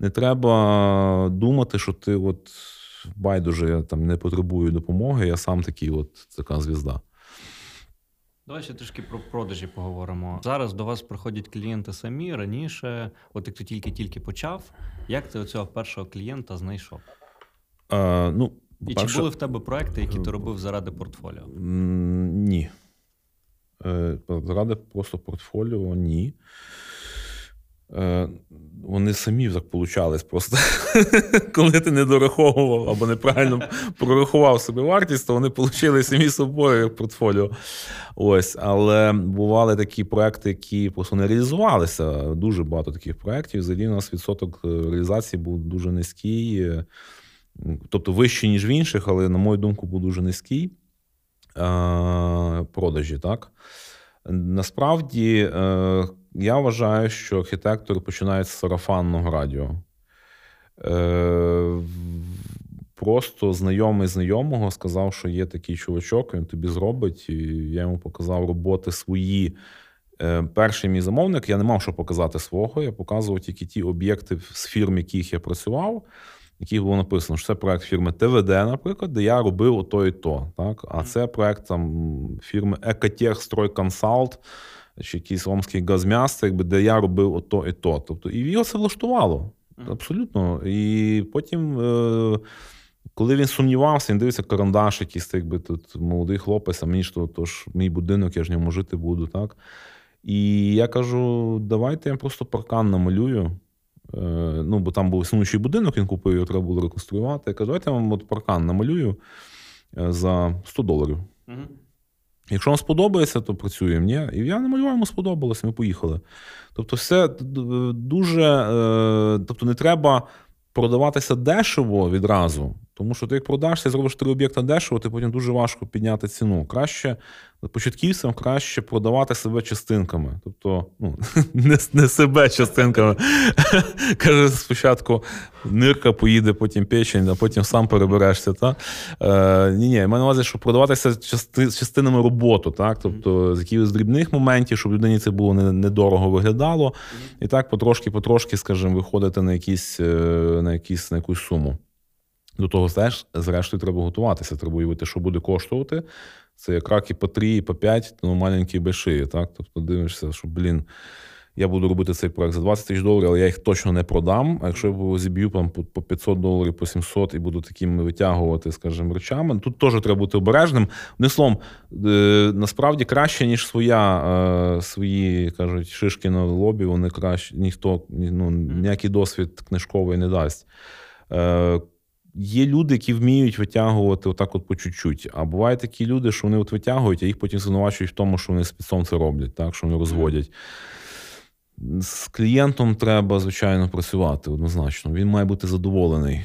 Не треба думати, що ти от байдуже, я там не потребую допомоги, я сам такий от така звізда. Давай ще трішки про продажі поговоримо. Зараз до вас приходять клієнти самі, раніше, от як ти тільки почав, як ти оцього першого клієнта знайшов? І перше, чи були в тебе проекти, які ти робив заради портфоліо? Ні. Заради просто портфоліо – ні. Вони самі так получались просто. Коли ти не дораховував або неправильно прорахував собі вартість, то вони получили самі собою як портфоліо. Ось. Але бували такі проекти, які просто не реалізувалися. Дуже багато таких проєктів. Взагалі у нас відсоток реалізації був дуже низький. Тобто вищий, ніж в інших, але, на мою думку, був дуже низький. Продажі, так? Насправді, я вважаю, що архітектори починають з сарафанного радіо. Просто знайомий знайомого сказав, що є такий чувачок, він тобі зробить. І я йому показав роботи свої. Перший мій замовник, я не мав що показати свого, я показував тільки ті об'єкти з фірм, яких я працював, яких було написано, що це проект фірми ТВД, наприклад, де я робив ото і то. Так? А це проект там, фірми «Екотехстройконсалт», чи якийсь омський газм'яст, де я робив ото і то. Тобто, і його це влаштувало. Абсолютно. І потім, коли він сумнівався, він дивився карандаш якийсь, якби тут молодий хлопець, а мені ж то ж мій будинок, я ж в ньому жити буду. Так? І я кажу, давайте я просто паркан намалюю. Ну, бо там був існуючий будинок, він купив, його треба було реконструювати. Я кажу, давайте я вам от паркан намалюю за $100. Угу. Якщо вам сподобається, то працюємо. Ні? І я намалював, йому сподобалось, ми поїхали. Тобто все дуже... Тобто не треба продаватися дешево відразу, тому що ти як продашся, зробиш 3 об'єкти дешево, ти потім дуже важко підняти ціну. Краще початківцям краще продавати себе частинками. Тобто, ну, не себе частинками. Каже, спочатку нирка поїде, потім печень, а потім сам переберешся. Та? Ні, я маю на увазі, що продаватися частинами роботи, так? Тобто з якихось дрібних моментів, щоб людині це було недорого виглядало. І так потрошки, скажімо, виходити на якусь суму. До того, знаєш, зрештою, треба готуватися, треба уявити, що буде коштувати. Це як раки по 3, по 5, ну, маленькі бешиї, так? Тобто дивишся, що, блін, я буду робити цей проект за $20,000, але я їх точно не продам. А якщо я зіб'ю там, по $500, по 700 і буду такими витягувати, скажімо, речами, тут теж треба бути обережним. Одним словом, насправді краще, ніж свої, кажуть, шишки на лобі, вони краще, ніхто, ну, ніякий досвід книжковий не дасть. Є люди, які вміють витягувати отак от по чуть-чуть. А бувають такі люди, що вони от витягують, а їх потім звинувачують в тому, що вони з підсом це роблять, так, що вони розводять. З клієнтом треба, звичайно, працювати однозначно. Він має бути задоволений.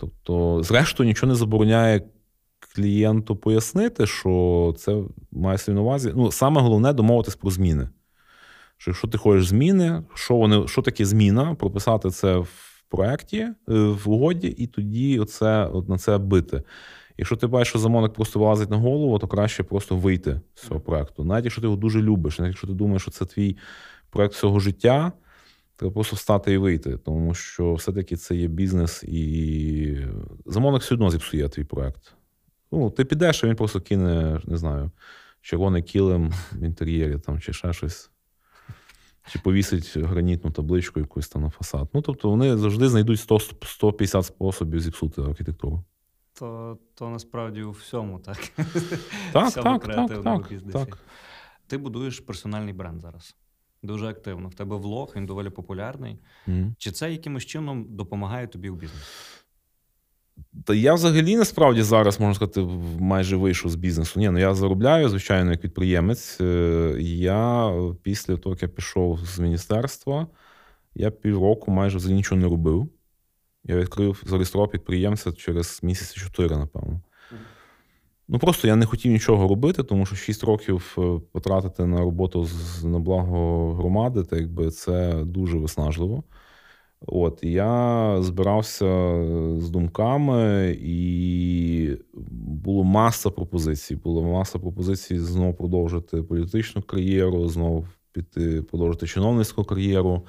Тобто, зрештою, нічого не забороняє клієнту пояснити, що це має собі на увазі. Ну, саме головне – домовитись про зміни. Що якщо ти хочеш зміни, що таке зміна, прописати це в проєкті, в угоді, і тоді на це бити. Якщо ти бачиш, що замовник просто вилазить на голову, то краще просто вийти з цього проєкту. Навіть якщо ти його дуже любиш, навіть якщо ти думаєш, що це твій проєкт всього життя, треба просто встати і вийти, тому що все-таки це є бізнес, і замовник все одно зіпсує твій проєкт. Ну, ти підеш, а він просто кине, не знаю, червоний килим в інтер'єрі там, чи ще щось. Чи повісить гранітну табличку якусь там на фасад. Ну, тобто, вони завжди знайдуть 100-150 способів зіпсути архітектуру. То насправді у всьому, так? Так. Ти будуєш персональний бренд зараз. Дуже активно. В тебе влог, він доволі популярний. Чи це якимось чином допомагає тобі у бізнесі? Та я взагалі, насправді, зараз, можна сказати, майже вийшов з бізнесу. Ні, ну я заробляю, звичайно, як підприємець. Я після того, як я пішов з міністерства, я півроку майже взагалі нічого не робив. Я зареєстрував підприємця через місяці 4, напевно. Ну, просто я не хотів нічого робити, тому що 6 років потратити на роботу на благо громади, так якби це дуже виснажливо. От, я збирався з думками, і була маса пропозицій знову продовжити політичну кар'єру, знову піти продовжити чиновницьку кар'єру.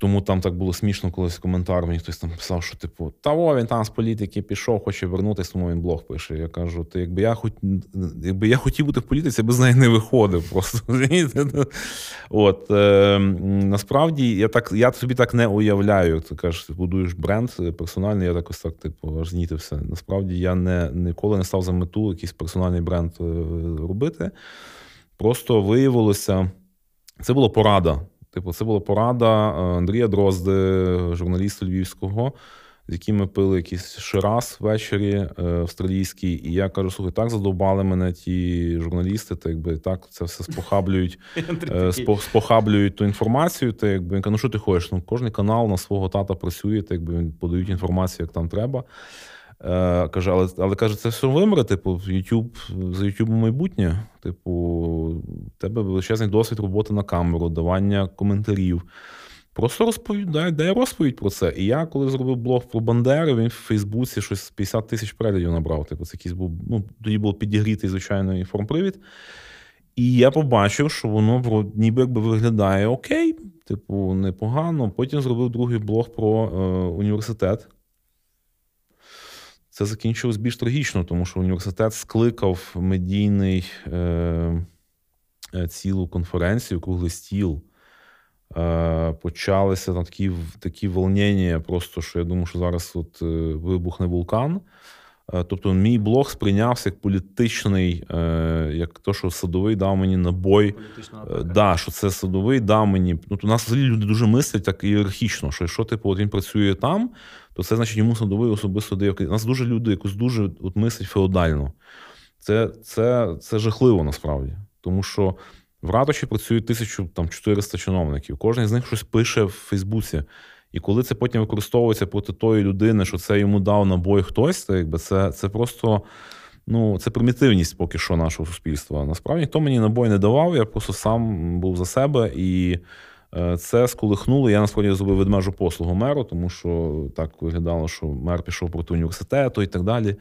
Тому там так було смішно, колись коментар мені хтось там писав, що типу, він там з політики пішов, хоче вернутися, тому він блог пише. Я кажу, якби я хотів бути в політиці, я би з неї не виходив просто. От, насправді, я собі так не уявляю. Ти кажеш, будуєш бренд персональний, я так ось так, типу, аж знітився. Насправді, я ніколи не став за мету якийсь персональний бренд робити. Просто виявилося, це була порада. Типу, це була порада Андрія Дрозди, журналіста львівського, з яким ми пили якийсь шираз ввечері австралійський. І я кажу, слухай, так задовбали мене ті журналісти, та якби так це все спохаблюють ту інформацію. Та якби він каже, ну що ти хочеш? Ну, кожен канал на свого тата працює, та якби він подають інформацію, як там треба. Каже, але каже, це все вимре, типу, за YouTube майбутнє. Типу, в тебе величезний досвід роботи на камеру, давання коментарів. Просто розповідає, дає розповідь про це. І я, коли зробив блог про Бандери, він в Фейсбуці щось 50 тисяч переглядів набрав. Типу, це якийсь був, ну, тоді був підігрітий, звичайно, інформпривід. І я побачив, що воно ніби якби виглядає окей, типу, непогано. Потім зробив другий блог про університет. Це закінчилось більш трагічно, тому що університет скликав медійний цілу конференцію, круглий стіл. Почалися там такі волнення, просто що я думаю, що зараз от вибухне вулкан. Тобто мій блог сприйнявся як політичний, як то, що Садовий дав мені набой. Да, що це Садовий дав мені. Ну, у нас взагалі люди дуже мислять так ієрархічно, що якщо типу, от він працює там, то це значить йому Садовий особисто дає. У нас дуже люди якось дуже от, мислять феодально. Це жахливо насправді, тому що в ратуші працює 1400 чиновників. Кожен з них щось пише в Фейсбуці. І коли це потім використовується проти тої людини, що це йому дав набої хтось, то якби це просто, ну, це примітивність поки що нашого суспільства. Насправді, ніхто мені набої не давав, я просто сам був за себе, і це сколихнуло. Я, насправді, зробив ведмежу послугу меру, тому що так виглядало, що мер пішов проти університету і так далі.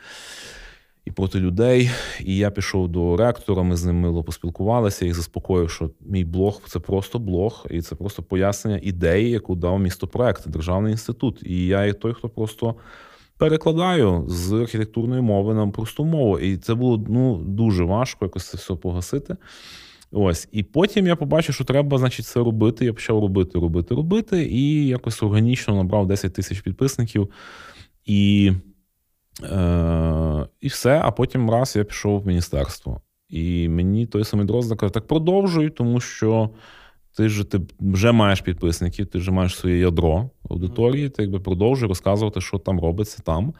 І проти людей. І я пішов до ректора, ми з ним мило поспілкувалися, їх заспокоїв, що мій блог – це просто блог, і це просто пояснення ідеї, яку дав містопроект, державний інститут. І я є той, хто просто перекладаю з архітектурної мови на просту мову. І це було, ну, дуже важко якось це все погасити. Ось. І потім я побачив, що треба, значить, це робити. Я почав робити. І якось органічно набрав 10 тисяч підписників. І все, а потім раз я пішов в міністерство. І мені той самий Дрозда каже, так продовжуй, тому що ти вже маєш підписників, ти вже маєш своє ядро аудиторії, ти якби продовжуй розказувати, що там робиться там.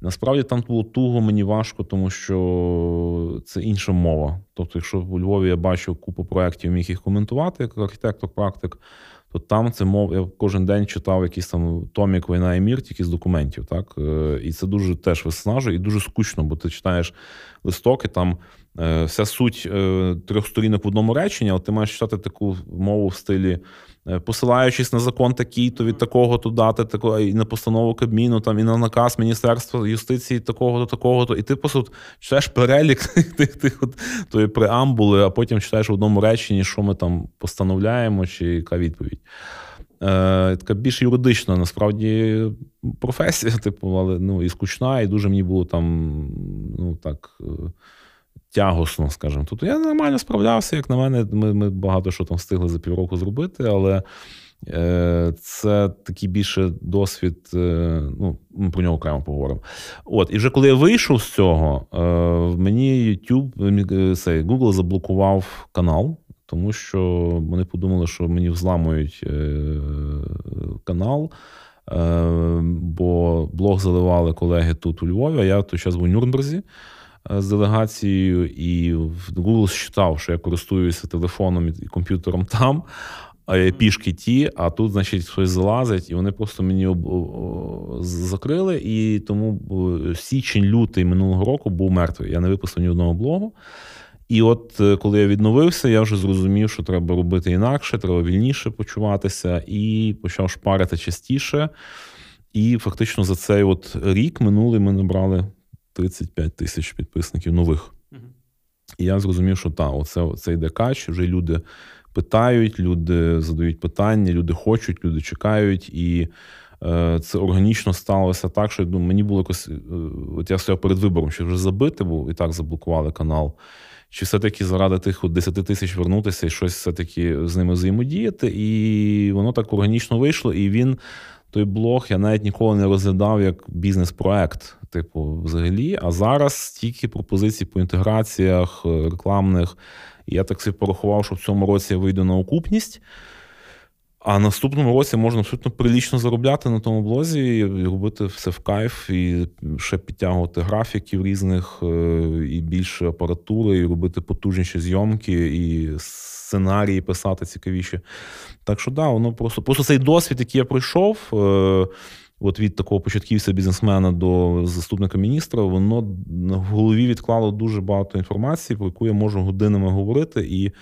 Насправді там було туго, мені важко, тому що це інша мова. Тобто, якщо у Львові я бачив купу проєктів, міг їх коментувати, як архітектор-практик, то там це мов, я кожен день читав якийсь там томік «Війна і мір» тільки з документів, так? І це дуже теж виснажує і дуже скучно, бо ти читаєш листок, і там вся суть 3 сторінок в одному реченні, але ти маєш читати таку мову в стилі посилаючись на закон такий, то від такого-то дати, такого, і на постанову Кабміну, там, і на наказ Міністерства юстиції такого-то, такого-то. І ти, по суті, читаєш перелік тої преамбули, а потім читаєш в одному реченні, що ми там постановляємо, чи яка відповідь. Така більш юридична, насправді, професія, типу, але, ну, і скучна, і дуже мені було там, ну, так, тягосно, скажімо. Тут я нормально справлявся, як на мене, ми багато що там встигли за півроку зробити, але це такий більше досвід, ну, ми про нього окремо поговоримо. От, і вже коли я вийшов з цього, мені Google заблокував канал, тому що вони подумали, що мені взламують канал, бо блог заливали колеги тут у Львові, а я в той час був у Нюрнберзі з делегацією, і Google считав, що я користуюся телефоном і комп'ютером там, а пішки ті, а тут, значить, хтось залазить, і вони просто мені закрили, і тому січень-лютий минулого року був мертвий. Я не випустив ні одного блогу. І от коли я відновився, я вже зрозумів, що треба робити інакше, треба вільніше почуватися, і почав шпарити частіше. І фактично за цей от рік минулий ми набрали 35 тисяч підписників нових. І я зрозумів, що так, оце йде кач, вже люди питають, люди задають питання, люди хочуть, люди чекають. І це органічно сталося так, що я думаю, мені було якось, от я стояв перед вибором, чи вже забити був, і так заблокували канал, чи все-таки заради тих 10 тисяч вернутися і щось все-таки з ними взаємодіяти. І воно так органічно вийшло, і він, той блог, я навіть ніколи не розглядав як бізнес-проект, типу, взагалі. А зараз стільки пропозицій по інтеграціях, рекламних. Я так собі порахував, що в цьому році я вийду на окупність. А наступному році можна абсолютно прилічно заробляти на тому блозі і робити все в кайф, і ще підтягувати графіків різних, і більше апаратури, і робити потужніші зйомки, і сценарії писати цікавіші. Так що, да, воно просто цей досвід, який я пройшов, от від такого початківця бізнесмена до заступника міністра, воно в голові відклало дуже багато інформації, про яку я можу годинами говорити, і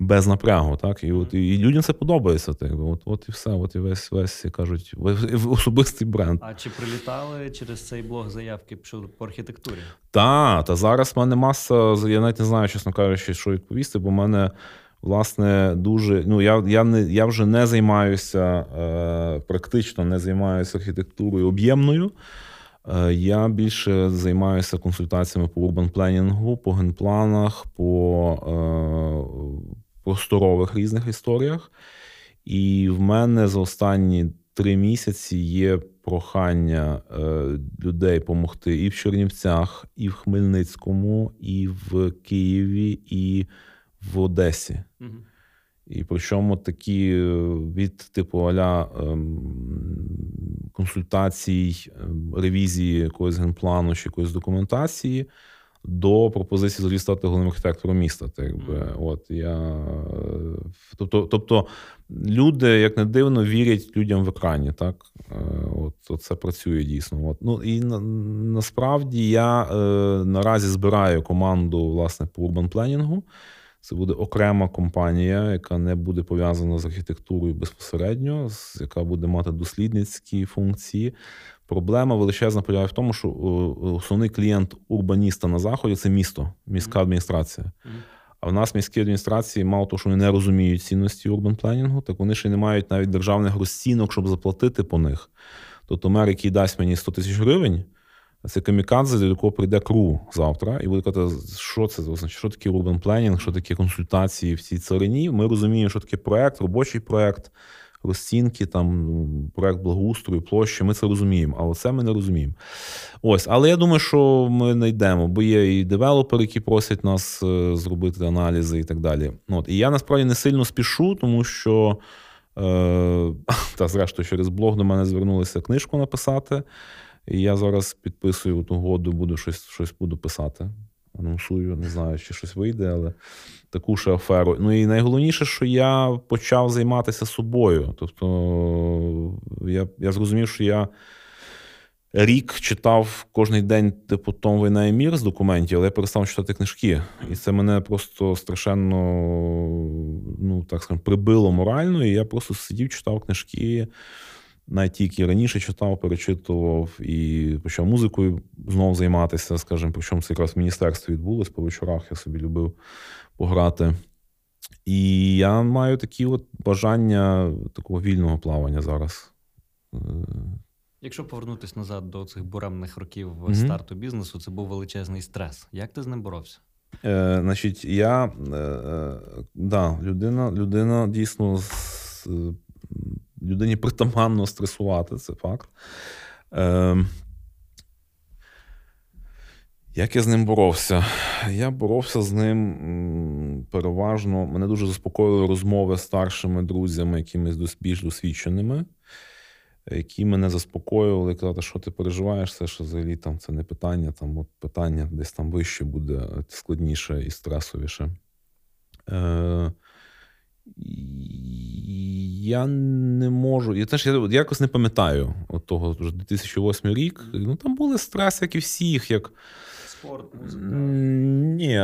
без напрягу, так? І от і людям це подобається. Так. От і все, от і весь кажуть, особистий бренд. А чи прилітали через цей блог заявки по архітектурі? Та зараз в мене маса, я навіть не знаю, чесно кажучи, що відповісти, бо в мене, власне, дуже, я вже не займаюся, практично не займаюся архітектурою об'ємною. Я більше займаюся консультаціями по урбан-пленінгу, по генпланах, по просторових різних історіях. І в мене за останні 3 місяці є прохання людей допомогти і в Чернівцях, і в Хмельницькому, і в Києві, і в Одесі. Угу. І причому такі від типу а-ля консультацій, ревізії якогось генплану чи якоїсь документації до пропозиції взагалі стати головним архітектором міста. Так би. От я, тобто люди, як не дивно, вірять людям в екрані. Так, от це працює дійсно. От. Ну і насправді я наразі збираю команду власне по урбан-пленінгу. Це буде окрема компанія, яка не буде пов'язана з архітектурою безпосередньо, яка буде мати дослідницькі функції. Проблема величезна полягає в тому, що основний клієнт урбаніста на Заході – це місто, міська адміністрація. А в нас міські адміністрації, мало того, що вони не розуміють цінності урбан-пленінгу, так вони ще не мають навіть державних розцінок, щоб заплатити по них. Тобто мер, який дасть мені 100 тисяч гривень, це камікадзе, до якого прийде КРУ завтра, і буде казати, що це означає, що таке urban planning, що таке консультації в цій царині. Ми розуміємо, що таке проект, робочий проект, розцінки, там проект благоустрою, площі. Ми це розуміємо, але це ми не розуміємо. Ось, але я думаю, що ми знайдемо, бо є і девелопери, які просять нас зробити аналізи і так далі. От і я насправді не сильно спішу, тому що та зрештою через блог до мене звернулися книжку написати. І я зараз підписую угоду, буду щось буду писати. Анонсую, не знаю, чи щось вийде, але таку ж аферу. Ну і найголовніше, що я почав займатися собою. Тобто я зрозумів, що я рік читав кожен день типу «Том, війна і мір» з документів, але я перестав читати книжки. І це мене просто страшенно, прибило морально. І я просто сидів, читав книжки. Навіть які раніше читав, перечитував і почав музикою знову займатися, скажімо, причому це якраз в міністерстві відбулось, по вечорах я собі любив пограти. І я маю такі от бажання такого вільного плавання зараз. Якщо повернутися назад до цих буремних років старту бізнесу, це був величезний стрес. Як ти з ним боровся? Значить, я, людина дійсно людині притаманно стресувати, це факт. Як я з ним боровся? Я боровся з ним переважно. Мене дуже заспокоїли розмови з старшими друзями, якимись більш досвідченими, які мене заспокоювали, казали, що ти переживаєш, це що взагалі там це не питання, там от питання десь там вище буде, складніше і стресовіше. Я не можу, я якось не пам'ятаю от того, вже 2008 рік, там були стреси, як і всіх, як... Спорт, музика? Ні,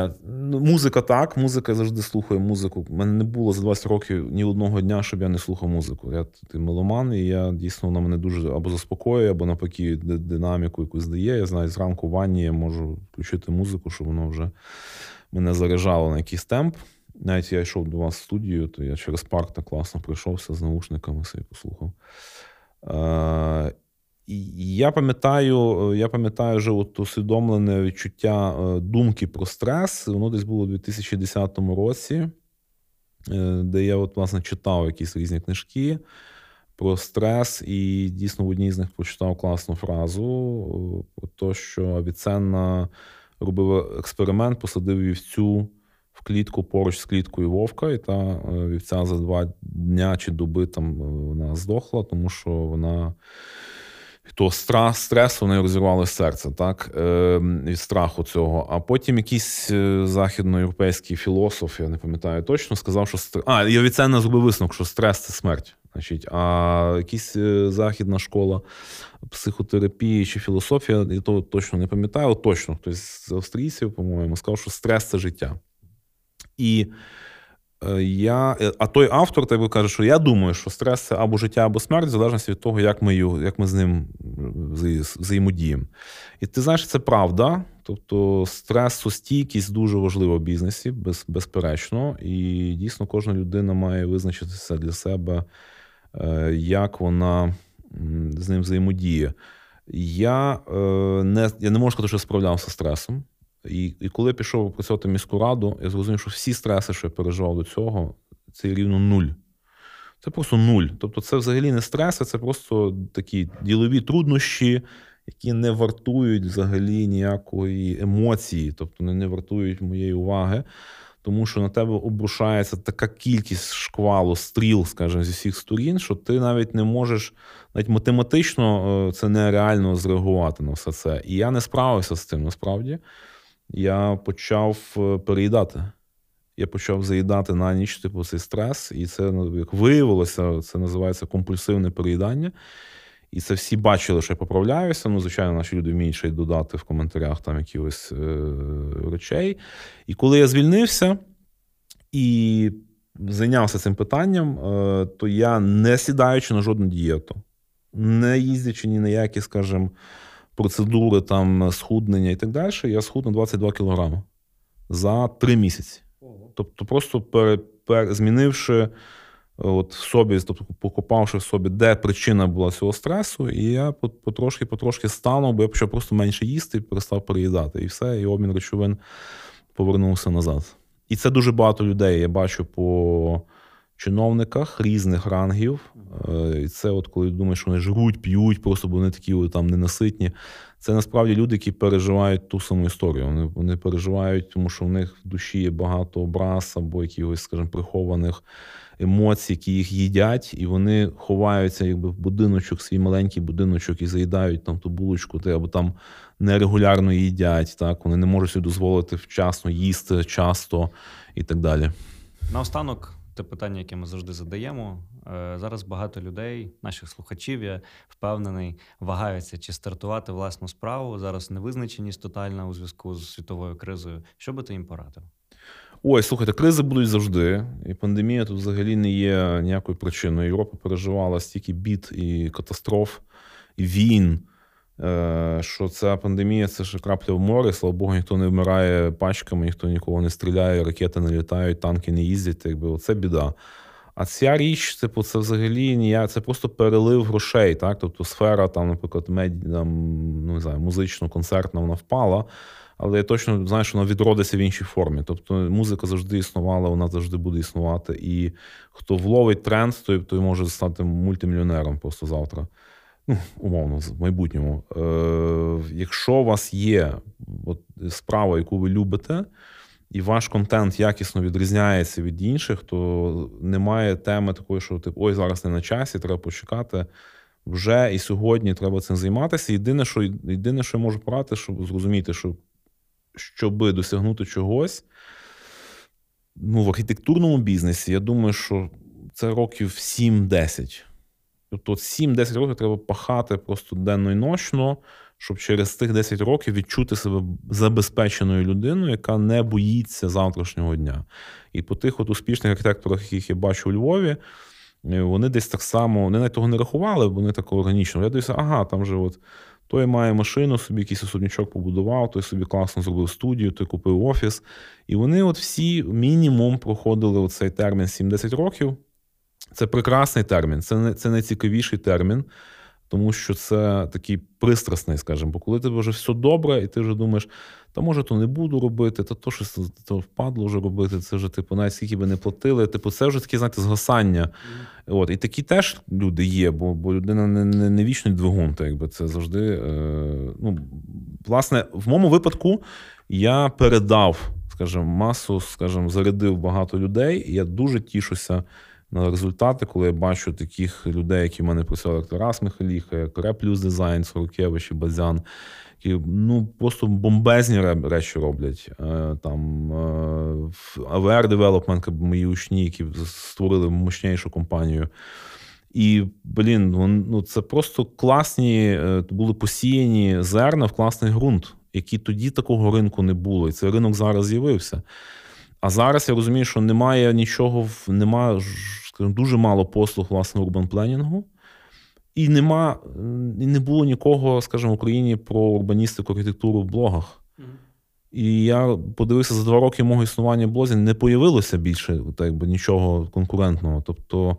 музика так, музика, я завжди слухаю музику. У мене не було за 20 років ні одного дня, щоб я не слухав музику. Я меломан, і я дійсно, вона мене дуже або заспокоює, або навпаки динаміку якусь дає. Я знаю, зранку в ванні я можу включити музику, щоб воно вже мене заряджало на якийсь темп. Навіть я йшов до вас в студію, то я через парк так класно прийшовся з наушниками, собі послухав. І я пам'ятаю вже от усвідомлене відчуття думки про стрес. Воно десь було у 2010 році, де я от, власне, читав якісь різні книжки про стрес. І дійсно в одній з них прочитав класну фразу про те, що Авіценна робив експеримент, посадив вівцю в клітку поруч з кліткою вовка, і та вівця за 2 дня чи доби там вона здохла, тому що вона... То стрес, вони розірвали серце, так, від страху цього. А потім якийсь західноєвропейський філософ, я не пам'ятаю точно, сказав, що стрес... А, я від це не зробив висновок, що стрес – це смерть. Значить, а якась західна школа психотерапії чи філософія, я того точно не пам'ятаю, точно хтось з австрійців, по-моєму, сказав, що стрес – це життя. І... А той автор тебе каже, що я думаю, що стрес – це або життя, або смерть, в залежності від того, як ми з ним взаємодіємо. І ти знаєш, це правда. Тобто стресостійкість дуже важлива в бізнесі, безперечно. І дійсно кожна людина має визначитися для себе, як вона з ним взаємодіє. Я не можу сказати, що справлявся з стресом. І коли я пішов працювати в міську раду, я зрозумів, що всі стреси, що я переживав до цього, це рівно 0. Це просто 0. Тобто це взагалі не стреси, це просто такі ділові труднощі, які не вартують взагалі ніякої емоції, тобто не вартують моєї уваги, тому що на тебе обрушається така кількість шквалу, стріл, скажімо, зі всіх сторін, що ти навіть не можеш, навіть математично це нереально зреагувати на все це. І я не справився з цим насправді. Я почав переїдати. Я почав заїдати на ніч, типу, цей стрес. І це, як виявилося, це називається компульсивне переїдання. І це всі бачили, що я поправляюся. Ну, звичайно, наші люди вміють ще й додати в коментарях там якихось речей. І коли я звільнився і зайнявся цим питанням, то я, не сідаючи на жодну дієту, не їздячи ні на які, скажімо, процедури там схуднення і так далі, я схуд на 22 кілограми за 3 місяці. Тобто просто змінивши от в собі, тобто покопавши в собі, де причина була цього стресу, і я потрошки станув, бо я почав просто менше їсти і перестав переїдати. І все, і обмін речовин повернувся назад. І це дуже багато людей, я бачу по чиновниках різних рангів. І це от коли думаєш, що вони жруть, п'ють, просто бо вони такі там ненаситні. Це насправді люди, які переживають ту саму історію. Вони переживають, тому що в них в душі є багато образ або якихось, скажімо, прихованих емоцій, які їх їдять, і вони ховаються якби в будиночок, свій маленький будиночок, і заїдають там ту булочку, або там нерегулярно їдять, так? Вони не можуть собі дозволити вчасно їсти, часто і так далі. Наостанок, те питання, яке ми завжди задаємо. Зараз багато людей, наших слухачів, я впевнений, вагаються, чи стартувати власну справу. Зараз невизначеність тотальна у зв'язку з світовою кризою. Що би ти їм порадив? Ой, слухайте, кризи будуть завжди. І пандемія тут взагалі не є ніякою причиною. Європа переживала стільки бід і катастроф, і війн, що ця пандемія – це ж крапля в морі. Слава Богу, ніхто не вмирає пачками, ніхто нікого не стріляє, ракети не літають, танки не їздять. Якби оце біда. А ця річ, типу, це взагалі це просто перелив грошей, так? Тобто сфера, там, наприклад, музично-концертна, вона впала, але я точно знаю, що вона відродиться в іншій формі. Тобто музика завжди існувала, вона завжди буде існувати. І хто вловить тренд, той може стати мультимільйонером просто завтра. Ну, умовно, в майбутньому. Якщо у вас є от справа, яку ви любите, і ваш контент якісно відрізняється від інших, то немає теми такої, що типу, ой, зараз не на часі, треба почекати. Вже і сьогодні треба цим займатися. Єдине, що я можу порадити, щоб зрозуміти, що щоби досягнути чогось, ну, в архітектурному бізнесі, я думаю, що це років 7-10. Тобто 7-10 років треба пахати просто денно і ночно, щоб через тих 10 років відчути себе забезпеченою людиною, яка не боїться завтрашнього дня. І по тих от успішних архітекторах, яких я бачу у Львові, вони десь так само, вони навіть того не рахували, бо вони так органічно. Я дивлюся, ага, там же от той має машину, собі якийсь особнячок побудував, той собі класно зробив студію, той купив офіс. І вони от всі мінімум проходили оцей термін 7-10 років. Це прекрасний термін, це найцікавіший термін. Тому що це такий пристрасний, скажімо, бо коли тебе вже все добре, і ти вже думаєш, та може то не буду робити, та то щось то впадло вже робити, це вже, типу, навіть скільки би не платили, типу, це вже таке, знаєте, згасання. От, і такі теж люди є, бо людина не вічний двигун, так якби це завжди. Ну, власне, в моєму випадку я передав, скажімо, масу, скажімо, зарядив багато людей. І я дуже тішуся на результати, коли я бачу таких людей, які в мене працювали, як Тарас Михайліха, як Реплюс Дизайн, Сорокевич і Базян, які ну, просто бомбезні речі роблять. Там AVR Development, мої учні, які створили мощнішу компанію. І, блін, ну, це просто класні, були посіяні зерна в класний ґрунт, які тоді такого ринку не було. І цей ринок зараз з'явився. А зараз я розумію, що немає нічого, немає, скажімо, дуже мало послуг, власне, урбан-пленінгу. І нема, і не було нікого, скажімо, в Україні про урбаністику, архітектуру в блогах. І я подивився, за 2 роки мого існування в блозі не появилося більше так би, нічого конкурентного. Тобто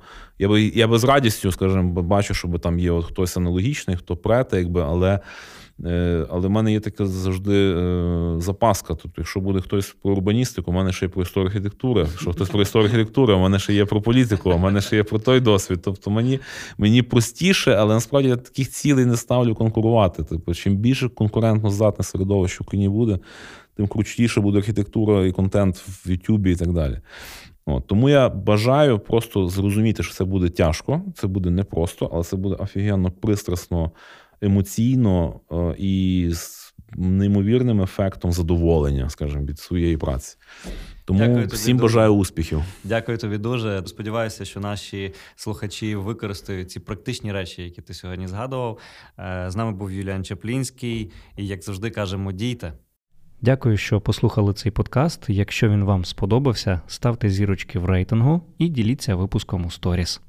я би з радістю, скажімо, бачу, що там є от хтось аналогічний, хто прете, якби, але в мене є така завжди запаска. Тобто, якщо буде хтось про урбаністику, в мене ще є про історію архітектури. Якщо хтось про історію архітектури, в мене ще є про політику, в мене ще є про той досвід. Тобто мені простіше, але насправді я таких цілей не ставлю конкурувати. Тобто, чим більше конкурентно здатне середовище в Україні буде, тим крутіше буде архітектура і контент в Ютубі і так далі. От, тому я бажаю просто зрозуміти, що це буде тяжко, це буде непросто, але це буде офігенно пристрасно, емоційно і з неймовірним ефектом задоволення, скажімо, від своєї праці. Тому всім бажаю успіхів. Дякую тобі дуже. Сподіваюся, що наші слухачі використають ці практичні речі, які ти сьогодні згадував. З нами був Юліан Чаплінський. І, як завжди, кажемо, дійте. Дякую, що послухали цей подкаст. Якщо він вам сподобався, ставте зірочки в рейтингу і діліться випуском у сторіс.